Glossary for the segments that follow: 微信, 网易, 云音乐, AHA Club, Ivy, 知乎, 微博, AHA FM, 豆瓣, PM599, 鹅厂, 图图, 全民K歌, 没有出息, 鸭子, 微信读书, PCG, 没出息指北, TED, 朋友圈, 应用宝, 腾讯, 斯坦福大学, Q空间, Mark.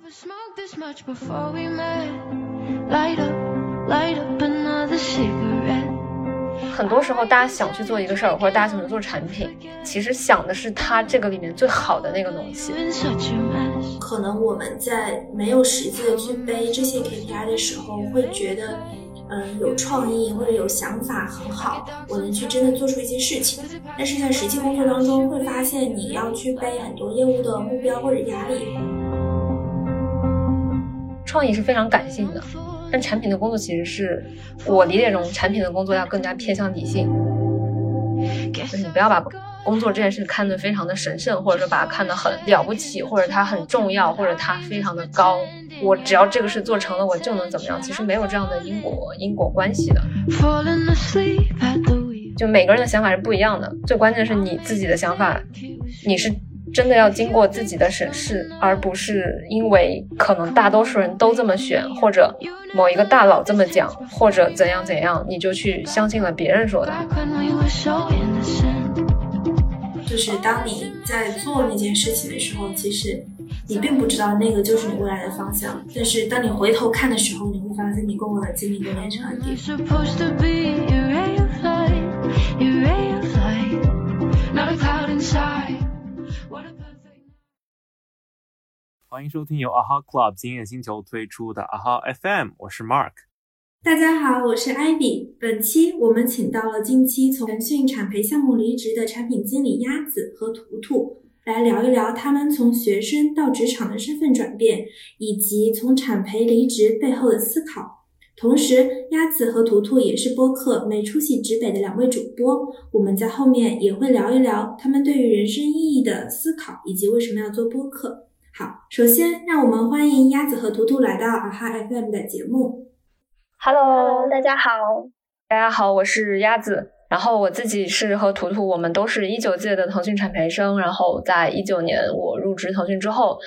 never smoked this much before we met. Light up another cigarette. 很多时候大家想去做一个事儿，或者大家想去做产品，其实想的是它这个里面最好的那个东西。可能我们在没有实际的去背这些 KPI 的时候，会觉得有创意或者有想法很好，我能去真的做出一些事情。但是在实际工作当中，会发现你要去背很多业务的目标或者压力。创意是非常感性的，但产品的工作其实是我理解中产品的工作要更加偏向理性，就是你不要把工作这件事看得非常的神圣，或者说把它看得很了不起，或者它很重要，或者它非常的高，我只要这个事做成了我就能怎么样，其实没有这样的因果关系的。就每个人的想法是不一样的，最关键是你自己的想法，你是真的要经过自己的审视，而不是因为可能大多数人都这么选，或者某一个大佬这么讲，或者怎样怎样，你就去相信了别人说的。就是当你在做那件事情的时候，其实你并不知道那个就是你未来的方向，但是当你回头看的时候，你会发现你跟我的经历都连成了点。欢迎收听由 AHA Club 经验星球推出的 AHA FM， 我是 Mark。 大家好，我是 Ivy。 本期我们请到了近期从腾讯产培项目离职的产品经理鸭子和图图，来聊一聊他们从学生到职场的身份转变，以及从产培离职背后的思考。同时，鸭子和图图也是播客没出息指北的两位主播，我们在后面也会聊一聊他们对于人生意义的思考，以及为什么要做播客。好，首先让我们欢迎鸭子和图图来到 AHA FM 的节目。 Hello， 大家好。大家好，我是鸭子，然后我自己是和图图，我们都是19届的腾讯产培生，然后在19年我入职腾讯之后，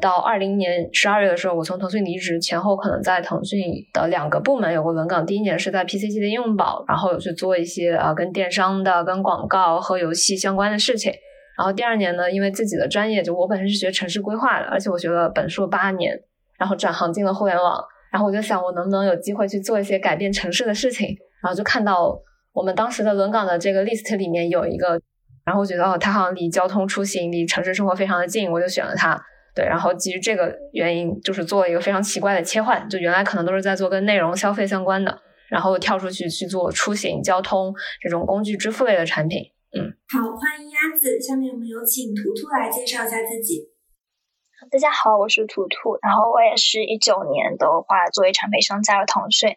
到20年12月的时候我从腾讯离职，前后可能在腾讯的两个部门有过轮岗，第一年是在 PCG 的应用宝，然后有去做一些跟电商的、跟广告和游戏相关的事情。然后第二年呢，因为自己的专业，就我本身是学城市规划的，而且我学了本硕8年，然后转行进了互联网，然后我就想我能不能有机会去做一些改变城市的事情，然后就看到我们当时的轮岗的这个 list 里面有一个，然后我觉得它好像离交通出行、离城市生活非常的近，我就选了它。对，然后基于这个原因，就是做了一个非常奇怪的切换，就原来可能都是在做跟内容消费相关的，然后跳出去去做出行、交通这种工具支付类的产品。好，欢迎鸭子。下面我们有请图图来介绍一下自己。大家好，我是图图，然后我也是19年的话作为产培生加入腾讯。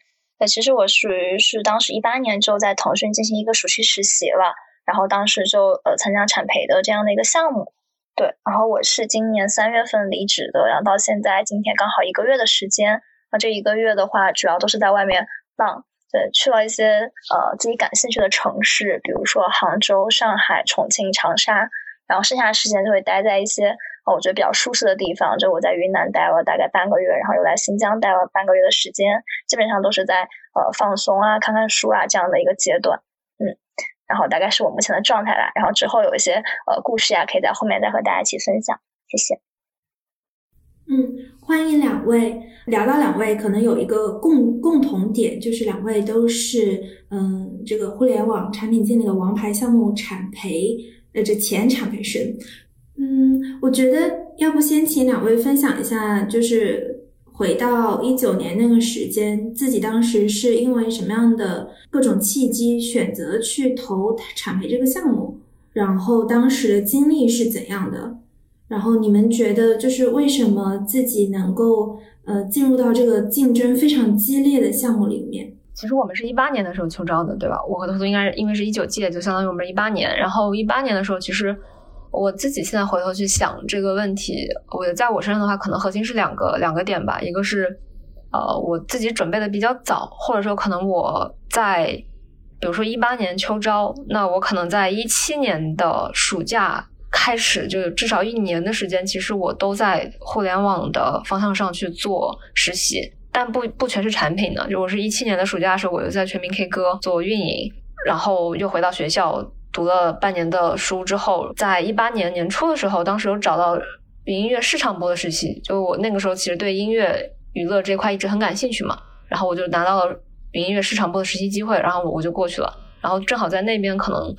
其实我属于是当时18年就在腾讯进行一个暑期实习了，然后当时就参加产培的这样的一个项目。对，然后我是今年3月份离职的，然后到现在今天刚好1个月的时间。那这1个月的话主要都是在外面浪，对，去了一些自己感兴趣的城市，比如说杭州、上海、重庆、长沙，然后剩下的时间就会待在一些我觉得比较舒适的地方，就我在云南待了大概半个月，然后又来新疆待了半个月的时间，基本上都是在放松啊、看看书啊这样的一个阶段。然后大概是我目前的状态啦，然后之后有一些故事啊，可以在后面再和大家一起分享。谢谢。欢迎两位。聊到两位，可能有一个共同点，就是两位都是这个互联网产品经理的王牌项目产培这前产培生。我觉得要不先请两位分享一下，就是回到19年那个时间，自己当时是因为什么样的各种契机选择去投产培这个项目，然后当时的经历是怎样的，然后你们觉得就是为什么自己能够进入到这个竞争非常激烈的项目里面？其实我们是18年的时候秋招的，对吧？我和图图应该因为是19届，就相当于我们18年。然后18年的时候，其实我自己现在回头去想这个问题，我觉得在我身上的话，可能核心是两个点吧。一个是我自己准备的比较早，或者说可能我在比如说18年秋招，那我可能在17年的暑假开始，就至少1年的时间，其实我都在互联网的方向上去做实习，但不全是产品的。就我是17年的暑假的时候，我又在全民 K 歌做运营，然后又回到学校读了半年的书之后，在18年年初的时候，当时又找到比音乐市场播的时期，就我那个时候其实对音乐娱乐这块一直很感兴趣嘛，然后我就拿到了比音乐市场播的实习机会，然后我就过去了，然后正好在那边可能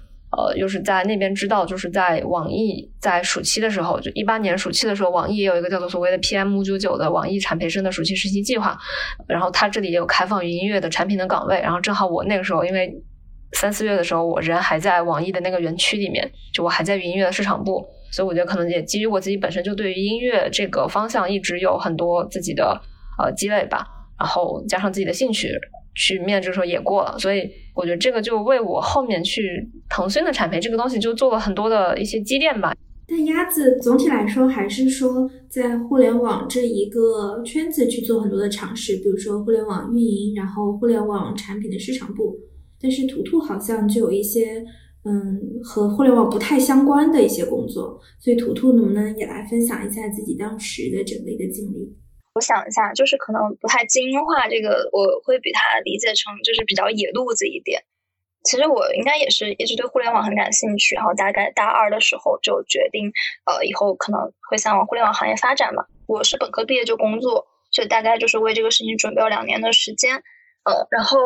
又是在那边知道，就是在网易在暑期的时候，就18年暑期的时候，网易也有一个叫做所谓的 PM599 的网易产培生的暑期实习计划，然后他这里也有开放云音乐的产品的岗位，然后正好我那个时候因为3、4月的时候我人还在网易的那个园区里面，就我还在云音乐的市场部，所以我觉得可能也基于我自己本身就对于音乐这个方向一直有很多自己的积累吧，然后加上自己的兴趣去面这个时候也过了，所以我觉得这个就为我后面去腾讯的产培这个东西就做了很多的一些积淀吧。但鸭子总体来说还是说在互联网这一个圈子去做很多的尝试，比如说互联网运营，然后互联网产品的市场部，但是图图好像就有一些和互联网不太相关的一些工作，所以图图能不能也来分享一下自己当时的整个一个经历？我想一下，就是可能不太精化这个，我会比它理解成就是比较野路子一点。其实我应该也是一直对互联网很感兴趣，然后大概大2的时候就决定以后可能会想往互联网行业发展嘛。我是本科毕业就工作，所以大概就是为这个事情准备了2年的时间。然后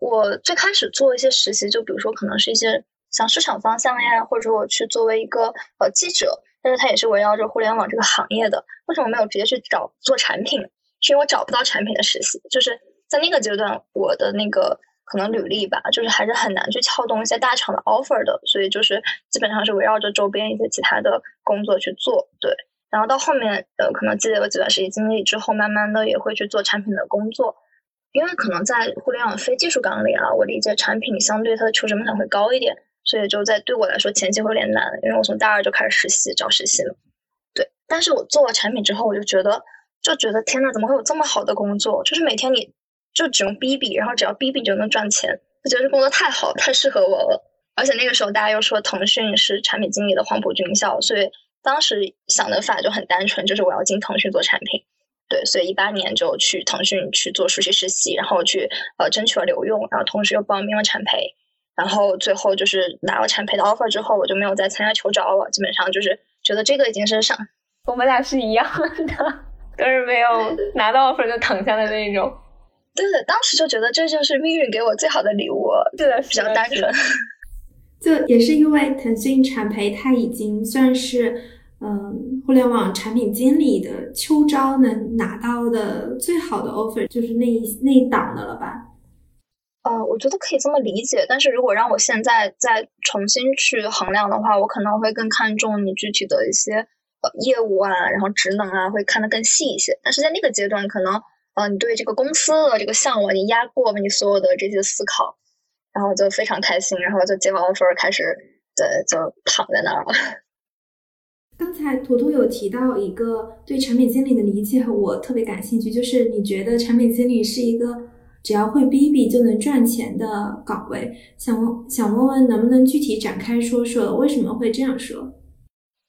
我最开始做一些实习，就比如说可能是一些像市场方向呀，或者我去作为一个记者，但是它也是围绕着互联网这个行业的。为什么没有直接去找做产品？是因为我找不到产品的实习，就是在那个阶段我的那个可能履历吧，就是还是很难去撬动一些大厂的 offer 的，所以就是基本上是围绕着周边一些其他的工作去做。对，然后到后面可能积累了几段实习经历之后，慢慢的也会去做产品的工作。因为可能在互联网非技术岗里啊，我理解产品相对它的求职门槛会高一点，所以就在对我来说前期会有点难，因为我从大2就开始实习找实习了。对，但是我做了产品之后，我就觉得天哪，怎么会有这么好的工作？就是每天你就只用逼逼，然后只要逼逼就能赚钱，就觉得这工作太好，太适合我了。而且那个时候大家又说腾讯是产品经理的黄埔军校，所以当时想的法就很单纯，就是我要进腾讯做产品。对，所以18年就去腾讯去做暑期实习，然后去争取了留用，然后同时又报名了产培。然后最后就是拿了产培的 offer 之后，我就没有再参加求职了，基本上就是觉得这个已经是上我们俩是一样的，都是没有拿到 offer 就躺下的那种。对的，当时就觉得这就是命运给我最好的礼物。对的，比较单纯。就也是因为腾讯产培它已经算是互联网产品经理的秋招能拿到的最好的 offer 就是那一档的了吧。我觉得可以这么理解，但是如果让我现在再重新去衡量的话，我可能会更看重你具体的一些业务啊，然后职能啊，会看得更细一些。但是在那个阶段，可能你对这个公司的这个项目，你压过你所有的这些思考，然后就非常开心，然后就接到 offer 开始就躺在那儿了。刚才图图有提到一个对产品经理的理解，我特别感兴趣，就是你觉得产品经理是一个只要会逼逼就能赚钱的岗位，想问问能不能具体展开说说为什么会这样说？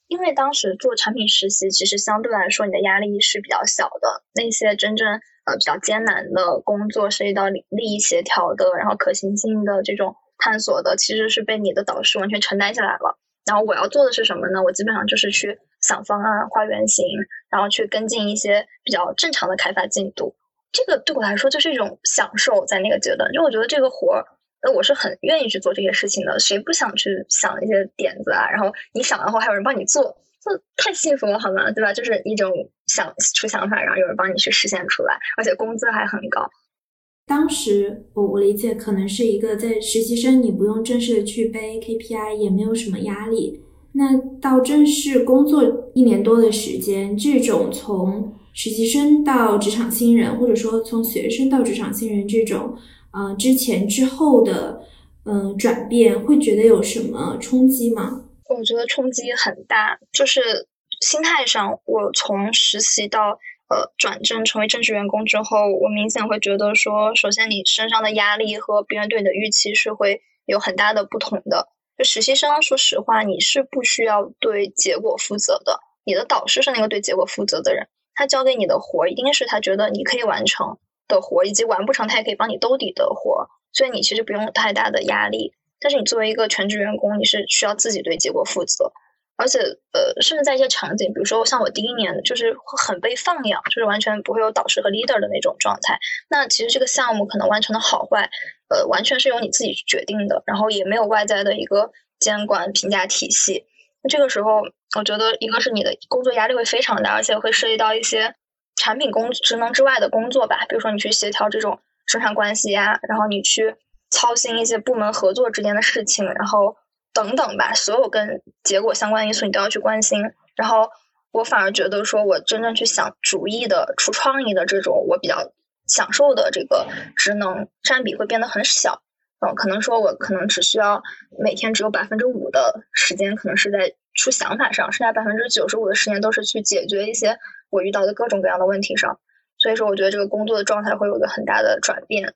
因为当时做产品实习，其实相对来说你的压力是比较小的，那些真正比较艰难的工作，涉及到利益协调的，然后可行性的这种探索的，其实是被你的导师完全承担下来了。然后我要做的是什么呢？我基本上就是去想方案、画原型，然后去跟进一些比较正常的开发进度。这个对我来说就是一种享受，在那个阶段，就我觉得这个活儿，我是很愿意去做这些事情的。谁不想去想一些点子啊？然后你想完后还有人帮你做，这太幸福了，好吗？对吧？就是一种想出想法，然后有人帮你去实现出来，而且工资还很高。当时我理解可能是一个在实习生，你不用正式的去背 KPI， 也没有什么压力。那到正式工作1年多的时间，这种从实习生到职场新人，或者说从学生到职场新人这种之前之后的转变，会觉得有什么冲击吗？我觉得冲击很大，就是心态上，我从实习到转正成为正式员工之后，我明显会觉得说，首先你身上的压力和别人对你的预期是会有很大的不同的。就实习生说实话，你是不需要对结果负责的，你的导师是那个对结果负责的人，他交给你的活一定是他觉得你可以完成的活，以及完不成他也可以帮你兜底的活，所以你其实不用太大的压力。但是你作为一个全职员工，你是需要自己对结果负责，而且甚至在一些场景，比如说像我第一年就是很被放养，就是完全不会有导师和 leader 的那种状态。那其实这个项目可能完成的好坏完全是由你自己去决定的，然后也没有外在的一个监管评价体系。那这个时候我觉得一个是你的工作压力会非常大，而且会涉及到一些产品职能之外的工作吧，比如说你去协调这种生产关系呀，然后你去操心一些部门合作之间的事情，然后等等吧，所有跟结果相关因素你都要去关心。然后我反而觉得说我真正去想主意的出创意的这种我比较享受的这个职能占比会变得很小，可能说我可能只需要每天只有5%的时间可能是在出想法上，剩下95%的时间都是去解决一些我遇到的各种各样的问题上。所以说我觉得这个工作的状态会有一个很大的转变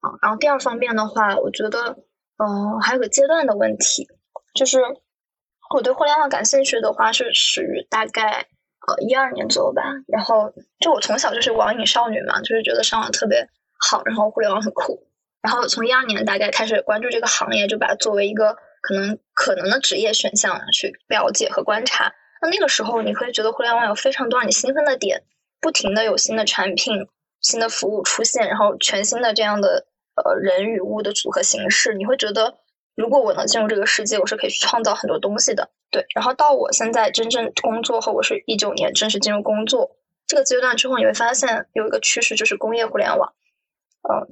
啊。然后第二方面的话，我觉得还有个阶段的问题，就是我对互联网感兴趣的话是始于大概12年左右吧。然后就我从小就是网瘾少女嘛，就是觉得上网特别好，然后互联网很酷，然后从12年大概开始关注这个行业，就把它作为一个可能的职业选项去了解和观察。那个时候你会觉得互联网有非常多让你兴奋的点，不停的有新的产品新的服务出现，然后全新的这样的人与物的组合形式，你会觉得如果我能进入这个世界我是可以去创造很多东西的。对，然后到我现在真正工作后，我是19年正式进入工作这个阶段之后，你会发现有一个趋势，就是工业互联网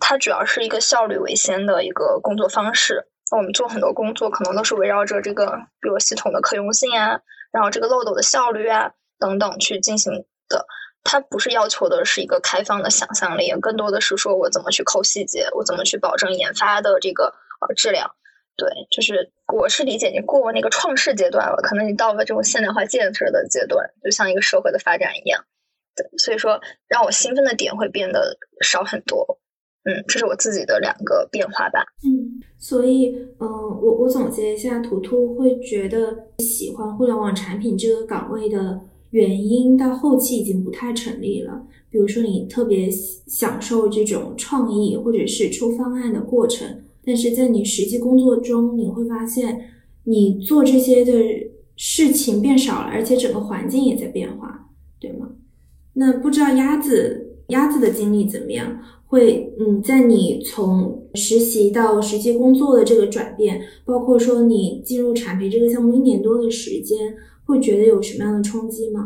它主要是一个效率为先的一个工作方式。我们做很多工作可能都是围绕着这个比如系统的可用性啊，然后这个漏斗的效率啊等等去进行的。它不是要求的是一个开放的想象力，更多的是说我怎么去抠细节，我怎么去保证研发的这个质量。对，就是我是理解你过那个创世阶段了，可能你到了这种现代化建设的阶段，就像一个社会的发展一样。对，所以说让我兴奋的点会变得少很多。这是我自己的2个变化吧。所以我总结一下，图图会觉得喜欢互联网产品这个岗位的原因到后期已经不太成立了。比如说你特别享受这种创意或者是出方案的过程，但是在你实际工作中你会发现你做这些的事情变少了，而且整个环境也在变化，对吗？那不知道鸭子的经历怎么样，会在你从实习到实际工作的这个转变，包括说你进入产培这个项目1年多的时间，会觉得有什么样的冲击吗？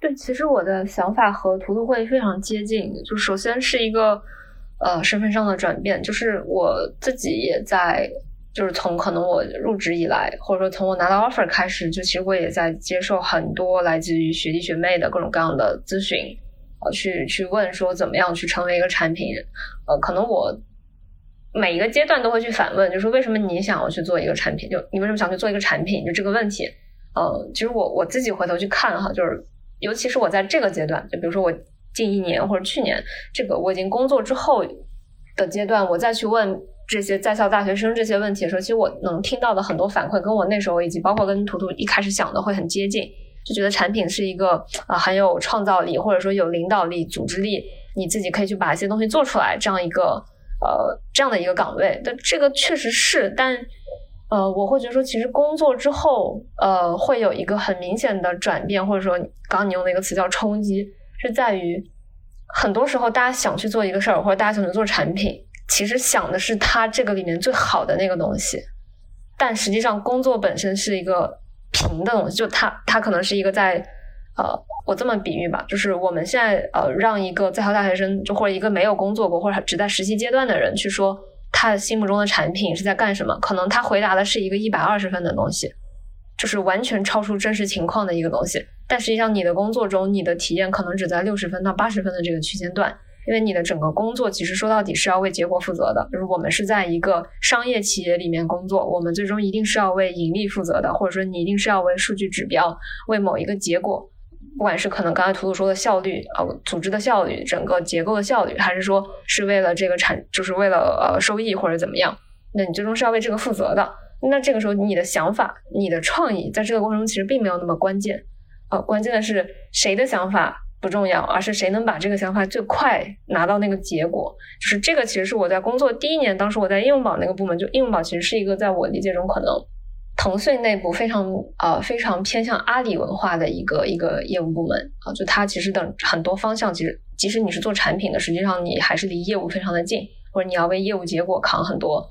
对，其实我的想法和图图会非常接近。就首先是一个身份上的转变，就是我自己也在，就是从可能我入职以来，或者说从我拿到 offer 开始，就其实我也在接受很多来自于学弟学妹的各种各样的咨询，去问说怎么样去成为一个产品人。可能我每一个阶段都会去反问，就是为什么你想要去做一个产品，就你为什么想去做一个产品，就这个问题。其实我自己回头去看哈，就是尤其是我在这个阶段，就比如说我近1年或者去年这个我已经工作之后的阶段，我再去问这些在校大学生这些问题的时候，其实我能听到的很多反馈跟我那时候以及包括跟图图一开始想的会很接近，就觉得产品是一个很有创造力，或者说有领导力组织力，你自己可以去把一些东西做出来，这样的一个岗位。但这个确实是，但我会觉得说其实工作之后会有一个很明显的转变，或者说刚刚你用的一个词叫冲击，是在于很多时候大家想去做一个事儿，或者大家想去做产品，其实想的是它这个里面最好的那个东西，但实际上工作本身是一个平的东西，就它可能是一个在我这么比喻吧，就是我们现在让一个在校大学生，就或者一个没有工作过或者只在实习阶段的人去说他心目中的产品是在干什么，可能他回答的是一个120分的东西，就是完全超出真实情况的一个东西，但实际上你的工作中你的体验可能只在60分到80分的这个区间段，因为你的整个工作其实说到底是要为结果负责的，就是我们是在一个商业企业里面工作，我们最终一定是要为盈利负责的，或者说你一定是要为数据指标，为某一个结果，不管是可能刚才图图说的效率组织的效率，整个结构的效率，还是说是为了这个就是为了收益或者怎么样，那你最终是要为这个负责的。那这个时候你的想法你的创意在这个过程中其实并没有那么关键，关键的是谁的想法不重要，而是谁能把这个想法最快拿到那个结果。就是这个其实是我在工作第1年，当时我在应用宝那个部门，就应用宝其实是一个在我理解中可能腾讯内部非常偏向阿里文化的一个业务部门啊，就它其实等很多方向，即使你是做产品的，实际上你还是离业务非常的近，或者你要为业务结果扛很多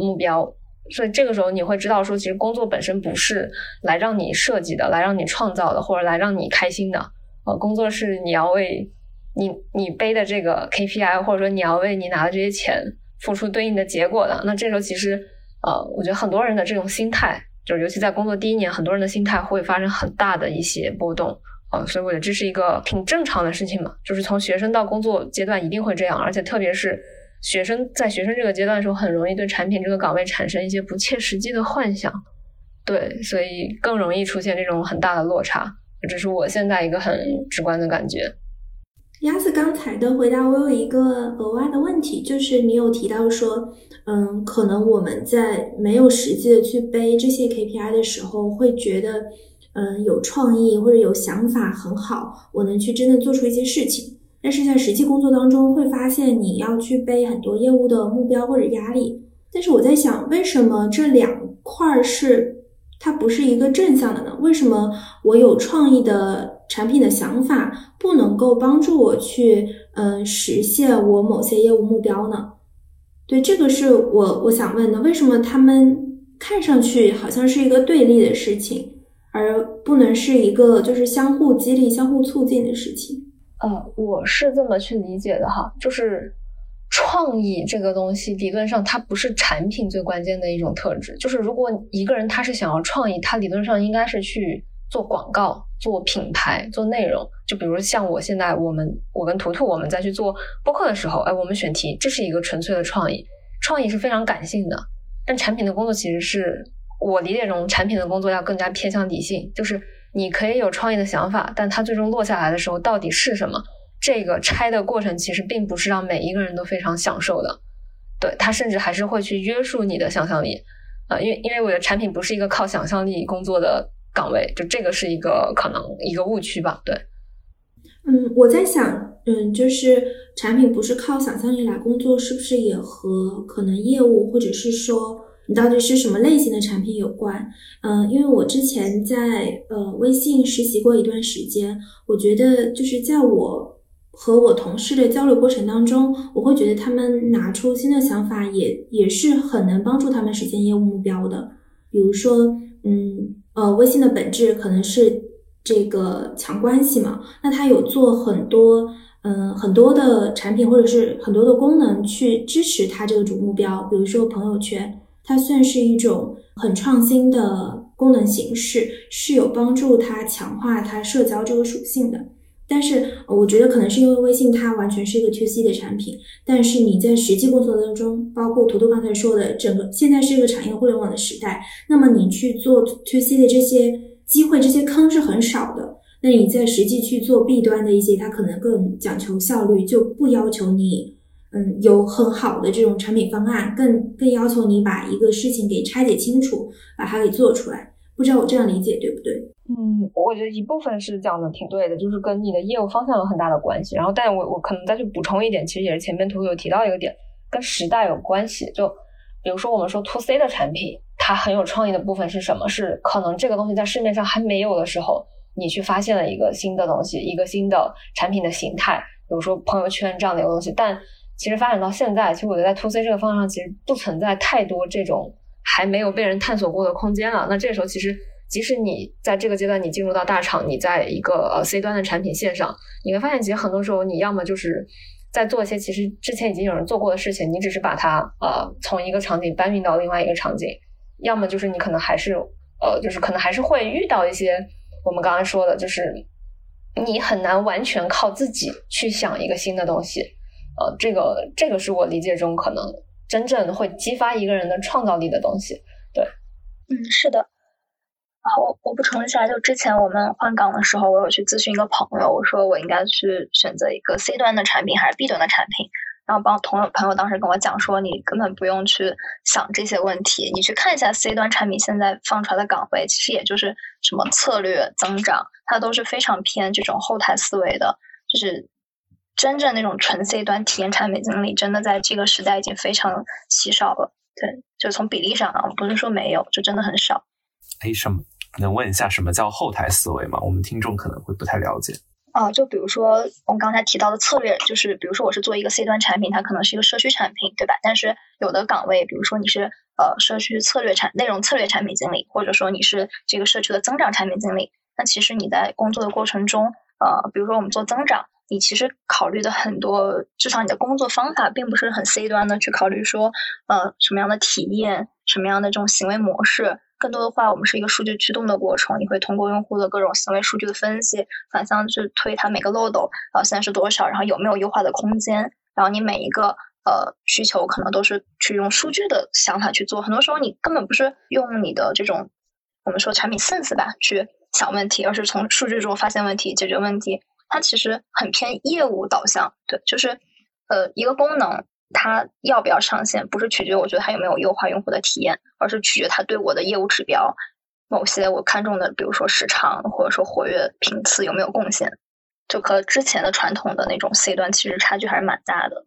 目标。所以这个时候你会知道说，其实工作本身不是来让你设计的，来让你创造的，或者来让你开心的。工作是你要为你背的这个 KPI， 或者说你要为你拿的这些钱付出对应的结果的。那这时候其实我觉得很多人的这种心态，就是尤其在工作第一年，很多人的心态会发生很大的一些波动。所以我觉得这是一个挺正常的事情嘛，就是从学生到工作阶段一定会这样，而且特别是在学生这个阶段的时候，很容易对产品这个岗位产生一些不切实际的幻想，对，所以更容易出现这种很大的落差，这是我现在一个很直观的感觉。鸭子刚才的回答，我有一个额外的问题，就是你有提到说，可能我们在没有实际的去背这些 KPI 的时候，会觉得，有创意或者有想法很好，我能去真的做出一些事情。但是在实际工作当中会发现你要去背很多业务的目标或者压力，但是我在想为什么这两块是它不是一个正向的呢？为什么我有创意的产品的想法不能够帮助我去实现我某些业务目标呢？对，这个是我想问的，为什么他们看上去好像是一个对立的事情，而不能是一个就是相互激励相互促进的事情？我是这么去理解的哈，就是创意这个东西理论上它不是产品最关键的一种特质，就是如果一个人他是想要创意，他理论上应该是去做广告、做品牌、做内容。就比如像我现在我跟图图我们在去做播客的时候，我们选题，这是一个纯粹的创意，创意是非常感性的。但产品的工作其实是我理解中，产品的工作要更加偏向理性，就是你可以有创意的想法，但它最终落下来的时候到底是什么？这个拆的过程其实并不是让每一个人都非常享受的，对，它甚至还是会去约束你的想象力因为我的产品不是一个靠想象力工作的岗位，就这个是一个可能一个误区吧，对。我在想，就是产品不是靠想象力来工作，是不是也和可能业务或者是说你到底是什么类型的产品有关？因为我之前在微信实习过一段时间，我觉得就是在我和我同事的交流过程当中，我会觉得他们拿出新的想法也是很能帮助他们实现业务目标的。比如说微信的本质可能是这个强关系嘛，那他有做很多的产品或者是很多的功能去支持他这个主目标，比如说朋友圈，它算是一种很创新的功能形式，是有帮助它强化它社交这个属性的。但是我觉得可能是因为微信它完全是一个 2C 的产品，但是你在实际工作当中，包括图图刚才说的整个现在是一个产业互联网的时代，那么你去做 2C 的这些机会这些坑是很少的，那你在实际去做 B 端的一些，它可能更讲求效率，就不要求你有很好的这种产品方案，更要求你把一个事情给拆解清楚，把它给做出来。不知道我这样理解对不对？我觉得一部分是讲的挺对的，就是跟你的业务方向有很大的关系。然后，但我可能再去补充一点，其实也是前面图有提到一个点，跟时代有关系。就比如说我们说 to C 的产品，它很有创意的部分是什么？是可能这个东西在市面上还没有的时候，你去发现了一个新的东西，一个新的产品的形态，比如说朋友圈这样的一个东西，但其实发展到现在，其实我觉得在 2C 这个方向其实不存在太多这种还没有被人探索过的空间了。那这时候其实即使你在这个阶段你进入到大厂，你在一个C 端的产品线上，你会发现其实很多时候你要么就是在做一些其实之前已经有人做过的事情，你只是把它从一个场景搬运到另外一个场景，要么就是你可能还是就是可能还是会遇到一些我们刚才说的，就是你很难完全靠自己去想一个新的东西。这个是我理解中可能真正会激发一个人的创造力的东西，对。是的。我补充一下，就之前我们换岗的时候，我有去咨询一个朋友，我说我应该去选择一个 C 端的产品还是 B 端的产品，然后朋友当时跟我讲说，你根本不用去想这些问题，你去看一下 C 端产品现在放出来的岗位，其实也就是什么策略增长，它都是非常偏这种后台思维的，就是真正那种纯 C 端体验产品经理真的在这个时代已经非常稀少了，对，就从比例上不是说没有，就真的很少。能问一下什么叫后台思维吗？我们听众可能会不太了解。就比如说我们刚才提到的策略，就是比如说我是做一个 C 端产品，它可能是一个社区产品，对吧？但是有的岗位，比如说你是社区内容策略产品经理，或者说你是这个社区的增长产品经理，那其实你在工作的过程中，比如说我们做增长，你其实考虑的很多，至少你的工作方法并不是很 C 端的去考虑说什么样的体验，什么样的这种行为模式。更多的话，我们是一个数据驱动的过程，你会通过用户的各种行为数据的分析，反向去推它每个漏斗，现在是多少，然后有没有优化的空间，然后你每一个需求可能都是去用数据的想法去做，很多时候你根本不是用你的这种我们说产品 sense 吧去想问题，而是从数据中发现问题，解决问题。它其实很偏业务导向，对，就是一个功能。它要不要上线不是取决我觉得它有没有优化用户的体验，而是取决它对我的业务指标某些我看中的，比如说时长或者说活跃频次有没有贡献，就和之前的传统的那种 C 端其实差距还是蛮大的。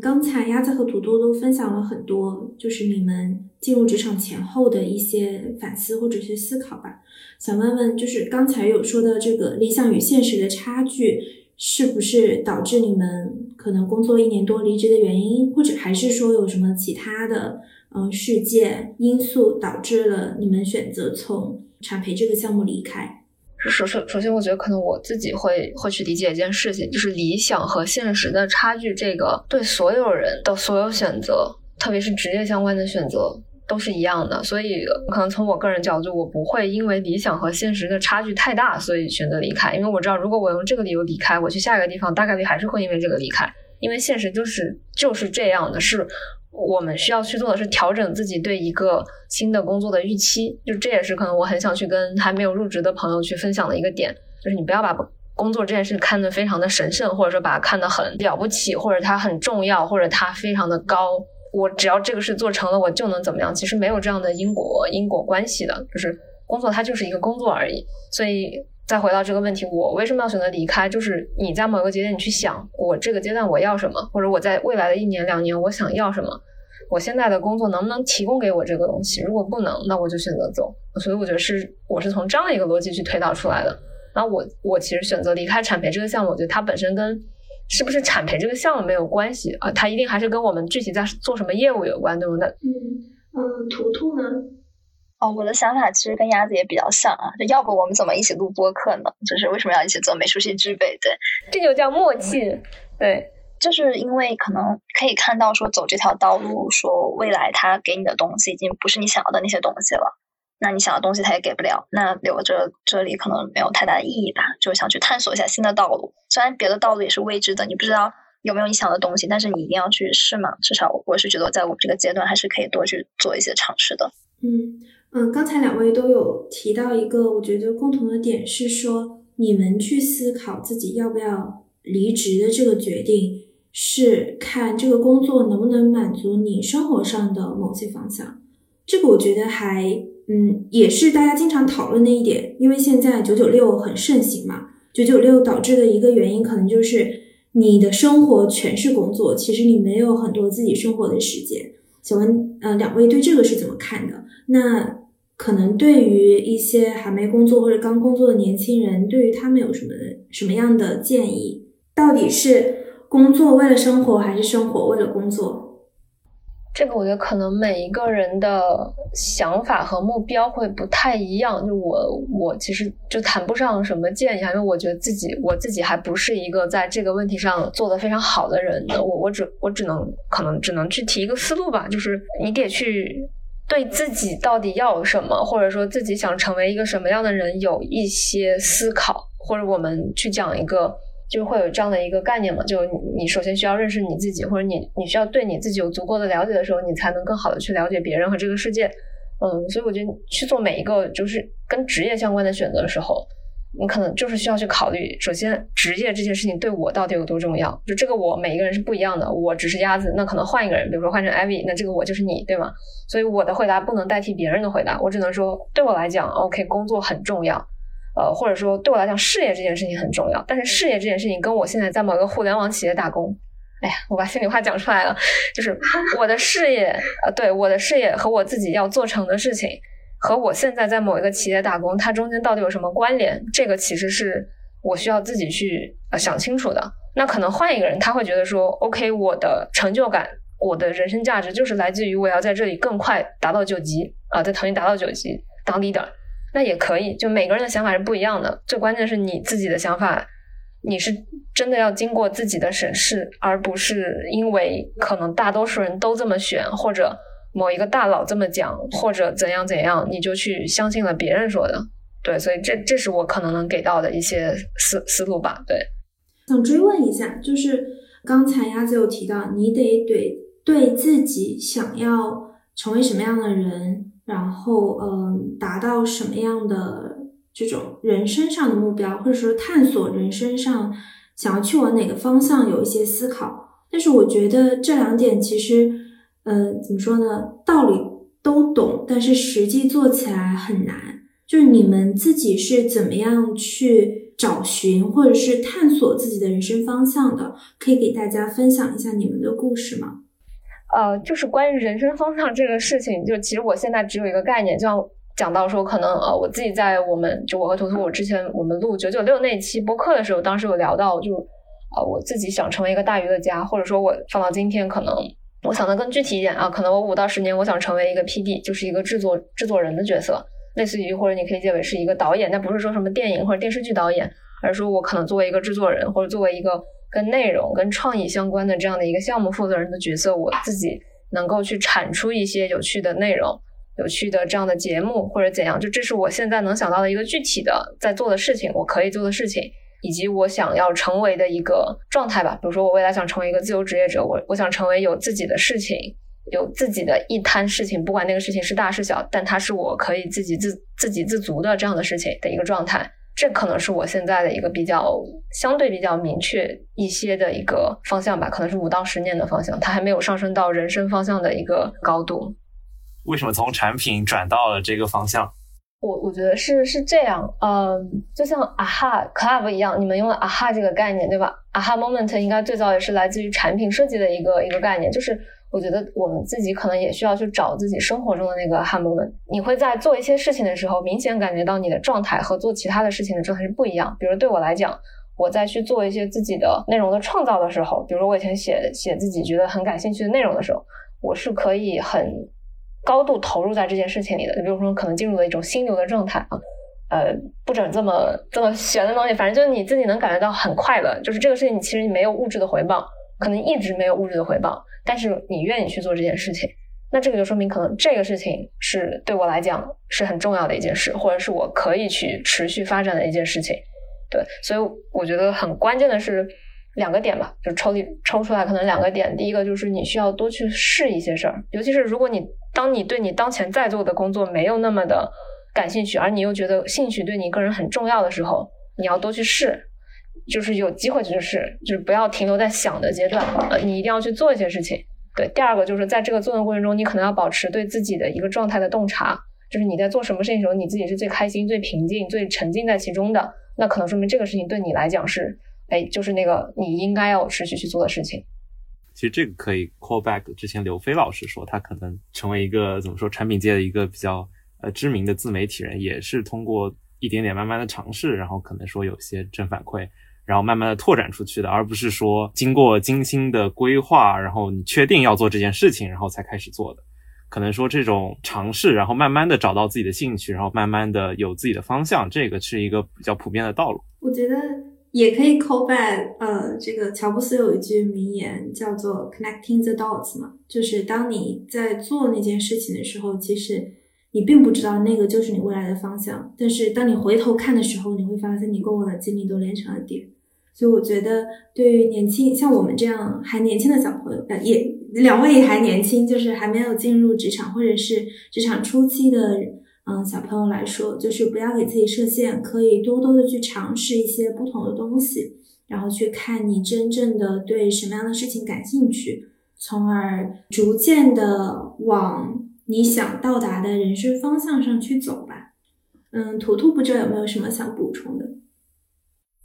刚才鸭子和土豆都分享了很多就是你们进入职场前后的一些反思或者是思考吧，想问问就是刚才有说的这个理想与现实的差距是不是导致你们可能工作1年多离职的原因，或者还是说有什么其他的事件因素导致了你们选择从产培这个项目离开？首先我觉得可能我自己会去理解一件事情，就是理想和现实的差距，这个对所有人的所有选择，特别是职业相关的选择都是一样的，所以可能从我个人角度，我不会因为理想和现实的差距太大所以选择离开，因为我知道如果我用这个理由离开，我去下一个地方大概率还是会因为这个离开，因为现实就是这样的，是我们需要去做的是调整自己对一个新的工作的预期，就这也是可能我很想去跟还没有入职的朋友去分享的一个点，就是你不要把工作这件事看得非常的神圣，或者说把它看得很了不起，或者它很重要，或者它非常的高，我只要这个事做成了我就能怎么样，其实没有这样的因果关系的，就是工作它就是一个工作而已。所以再回到这个问题，我为什么要选择离开，就是你在某一个节点你去想我这个阶段我要什么，或者我在未来的1年2年我想要什么，我现在的工作能不能提供给我这个东西，如果不能那我就选择走。所以我觉得我是从这样的一个逻辑去推导出来的。那我其实选择离开产培这个项目，我觉得它本身跟是不是产培这个项目没有关系啊？它一定还是跟我们具体在做什么业务有关，对不对？图图呢？我的想法其实跟鸭子也比较像啊，要不我们怎么一起录播客呢？就是为什么要一起做美术系制备？对，这就叫默契。对，就是因为可能可以看到说走这条道路，说未来它给你的东西已经不是你想要的那些东西了，那你想要的东西它也给不了，那留着这里可能没有太大的意义吧，就想去探索一下新的道路，虽然别的道路也是未知的，你不知道有没有你想的东西，但是你一定要去试嘛，至少我是觉得在我们这个阶段还是可以多去做一些尝试的。刚才2位都有提到一个我觉得共同的点是说，你们去思考自己要不要离职的这个决定是看这个工作能不能满足你生活上的某些方向，这个我觉得还也是大家经常讨论的一点，因为现在996很盛行嘛，996导致的一个原因可能就是你的生活全是工作，其实你没有很多自己生活的时间。请问2位对这个是怎么看的？那可能对于一些还没工作或者刚工作的年轻人，对于他们有什么样的建议？到底是工作为了生活，还是生活为了工作？这个我觉得可能每一个人的想法和目标会不太一样，就我其实就谈不上什么建议，因为我觉得我自己还不是一个在这个问题上做得非常好的人，我只能去提一个思路吧，就是你得去对自己到底要什么，或者说自己想成为一个什么样的人有一些思考，或者我们去讲一个就会有这样的一个概念嘛，就你首先需要认识你自己，或者你需要对你自己有足够的了解的时候，你才能更好的去了解别人和这个世界。所以我觉得去做每一个就是跟职业相关的选择的时候，你可能就是需要去考虑，首先职业这件事情对我到底有多重要，就这个我每一个人是不一样的，我只是鸭子，那可能换一个人，比如说换成 Ivy， 那这个我就是你，对吗？所以我的回答不能代替别人的回答，我只能说对我来讲 OK 工作很重要，或者说对我来讲事业这件事情很重要，但是事业这件事情跟我现在在某个互联网企业打工，哎呀，我把心里话讲出来了，就是我的事业，对，我的事业和我自己要做成的事情和我现在在某一个企业打工，它中间到底有什么关联，这个其实是我需要自己去想清楚的。那可能换一个人，他会觉得说 OK， 我的成就感，我的人生价值就是来自于我要在这里更快达到9级啊，在腾讯达到9级当 leader， 那也可以，就每个人的想法是不一样的，最关键是你自己的想法你是真的要经过自己的审视，而不是因为可能大多数人都这么选，或者某一个大佬这么讲，或者怎样怎样，你就去相信了别人说的。对，所以这是我可能能给到的一些思路吧。对，想追问一下，就是刚才鸭子有提到你得对自己想要成为什么样的人，然后达到什么样的这种人生上的目标，或者说探索人生上想要去往哪个方向有一些思考。但是我觉得这两点其实怎么说呢，道理都懂，但是实际做起来很难。就是你们自己是怎么样去找寻或者是探索自己的人生方向的，可以给大家分享一下你们的故事吗？就是关于人生方向这个事情，就其实我现在只有一个概念，就像讲到说可能我自己在我和图图，我之前我们录996那期播客的时候，当时有聊到我自己想成为一个大娱乐家，或者说我放到今天可能我想的更具体一点啊，可能我5到10年我想成为一个 PD， 就是一个制作人的角色，类似于或者你可以理解为是一个导演，但不是说什么电影或者电视剧导演，而是说我可能作为一个制作人，或者作为一个跟内容跟创意相关的这样的一个项目负责人的角色，我自己能够去产出一些有趣的内容，有趣的这样的节目或者怎样，就这是我现在能想到的一个具体的在做的事情，我可以做的事情，以及我想要成为的一个状态吧。比如说我未来想成为一个自由职业者，我想成为有自己的事情，有自己的一摊事情，不管那个事情是大是小，但它是我可以自给自足的这样的事情的一个状态。这可能是我现在的一个相对比较明确一些的一个方向吧，可能是5到10年的方向，它还没有上升到人生方向的一个高度。为什么从产品转到了这个方向？我觉得是这样，就像 AHA Club 一样，你们用了 AHA 这个概念，对吧？ AHA Moment 应该最早也是来自于产品设计的一个概念，就是我觉得我们自己可能也需要去找自己生活中的那个 AHA Moment。 你会在做一些事情的时候明显感觉到你的状态和做其他的事情的状态是不一样。比如对我来讲，我在去做一些自己的内容的创造的时候，比如我以前写自己觉得很感兴趣的内容的时候，我是可以很高度投入在这件事情里的，比如说可能进入了一种心流的状态啊，不准这么玄的东西，反正就是你自己能感觉到很快乐，就是这个事情其实你没有物质的回报，可能一直没有物质的回报，但是你愿意去做这件事情，那这个就说明可能这个事情是对我来讲是很重要的一件事，或者是我可以去持续发展的一件事情。对，所以我觉得很关键的是两个点吧，就抽出来可能两个点。第一个就是你需要多去试一些事儿，尤其是如果当你对你当前在做的工作没有那么的感兴趣，而你又觉得兴趣对你个人很重要的时候，你要多去试，就是有机会去试，就是不要停留在想的阶段，你一定要去做一些事情。对，第二个就是在这个做的过程中，你可能要保持对自己的一个状态的洞察，就是你在做什么事情的时候，你自己是最开心、最平静、最沉浸在其中的，那可能说明这个事情对你来讲是就是那个你应该要持续去做的事情。其实这个可以 call back 之前刘飞老师说，他可能成为一个怎么说产品界的一个比较知名的自媒体人，也是通过一点点慢慢的尝试，然后可能说有些正反馈，然后慢慢的拓展出去的，而不是说经过精心的规划，然后你确定要做这件事情然后才开始做的。可能说这种尝试，然后慢慢的找到自己的兴趣，然后慢慢的有自己的方向，这个是一个比较普遍的道路。我觉得也可以 call back 这个乔布斯有一句名言叫做 connecting the dots 嘛，就是当你在做那件事情的时候，其实你并不知道那个就是你未来的方向，但是当你回头看的时候，你会发现你过往的经历都连成了点。所以我觉得对于年轻像我们这样还年轻的小朋友，也两位也还年轻，就是还没有进入职场或者是职场初期的小朋友来说，就是不要给自己设限，可以多多的去尝试一些不同的东西，然后去看你真正的对什么样的事情感兴趣，从而逐渐的往你想到达的人生方向上去走吧。图图不知道有没有什么想补充的？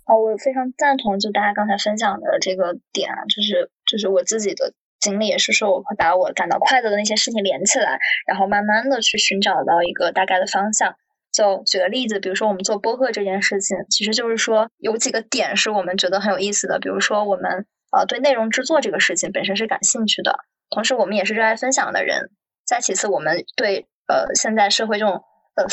我非常赞同就大家刚才分享的这个点啊，就是我自己的经历也是说我会把我感到快乐的那些事情连起来，然后慢慢的去寻找到一个大概的方向。就举个例子，比如说我们做播客这件事情，其实就是说有几个点是我们觉得很有意思的，比如说我们对内容制作这个事情本身是感兴趣的，同时我们也是热爱分享的人，再其次我们对现在社会这种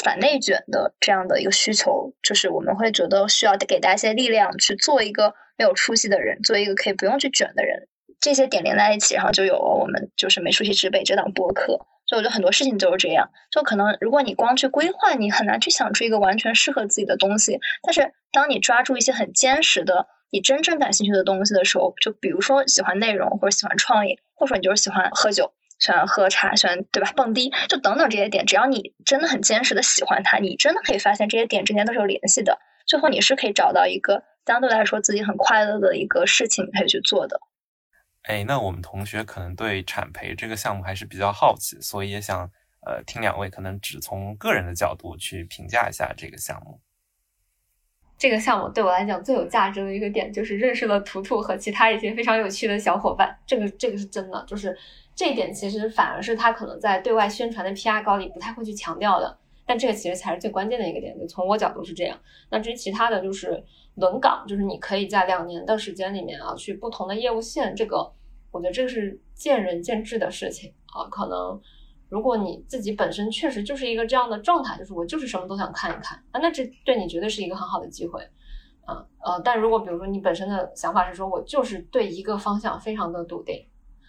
反内卷的这样的一个需求，就是我们会觉得需要给大家一些力量去做一个没有出息的人，做一个可以不用去卷的人。这些点连在一起，然后就有我们就是没出息之辈这档播客。所以我觉得很多事情就是这样，就可能如果你光去规划，你很难去想出一个完全适合自己的东西，但是当你抓住一些很坚实的你真正感兴趣的东西的时候，就比如说喜欢内容或者喜欢创业，或者说你就是喜欢喝酒，喜欢喝茶，喜欢对吧蹦迪，就等等这些点，只要你真的很坚实的喜欢它，你真的可以发现这些点之间都是有联系的，最后你是可以找到一个相对来说自己很快乐的一个事情可以去做的。哎，那我们同学可能对产培这个项目还是比较好奇，所以也想听两位可能只从个人的角度去评价一下这个项目。这个项目对我来讲最有价值的一个点就是认识了图图和其他一些非常有趣的小伙伴，这个是真的，就是这一点其实反而是他可能在对外宣传的 PR 稿里不太会去强调的，但这个其实才是最关键的一个点，就从我角度是这样。那至于其他的就是轮岗，就是你可以在2年的时间里面啊，去不同的业务线，这个我觉得这个是见仁见智的事情啊。可能如果你自己本身确实就是一个这样的状态，就是我就是什么都想看一看啊，那这对你绝对是一个很好的机会啊。但如果比如说你本身的想法是说我就是对一个方向非常的笃定，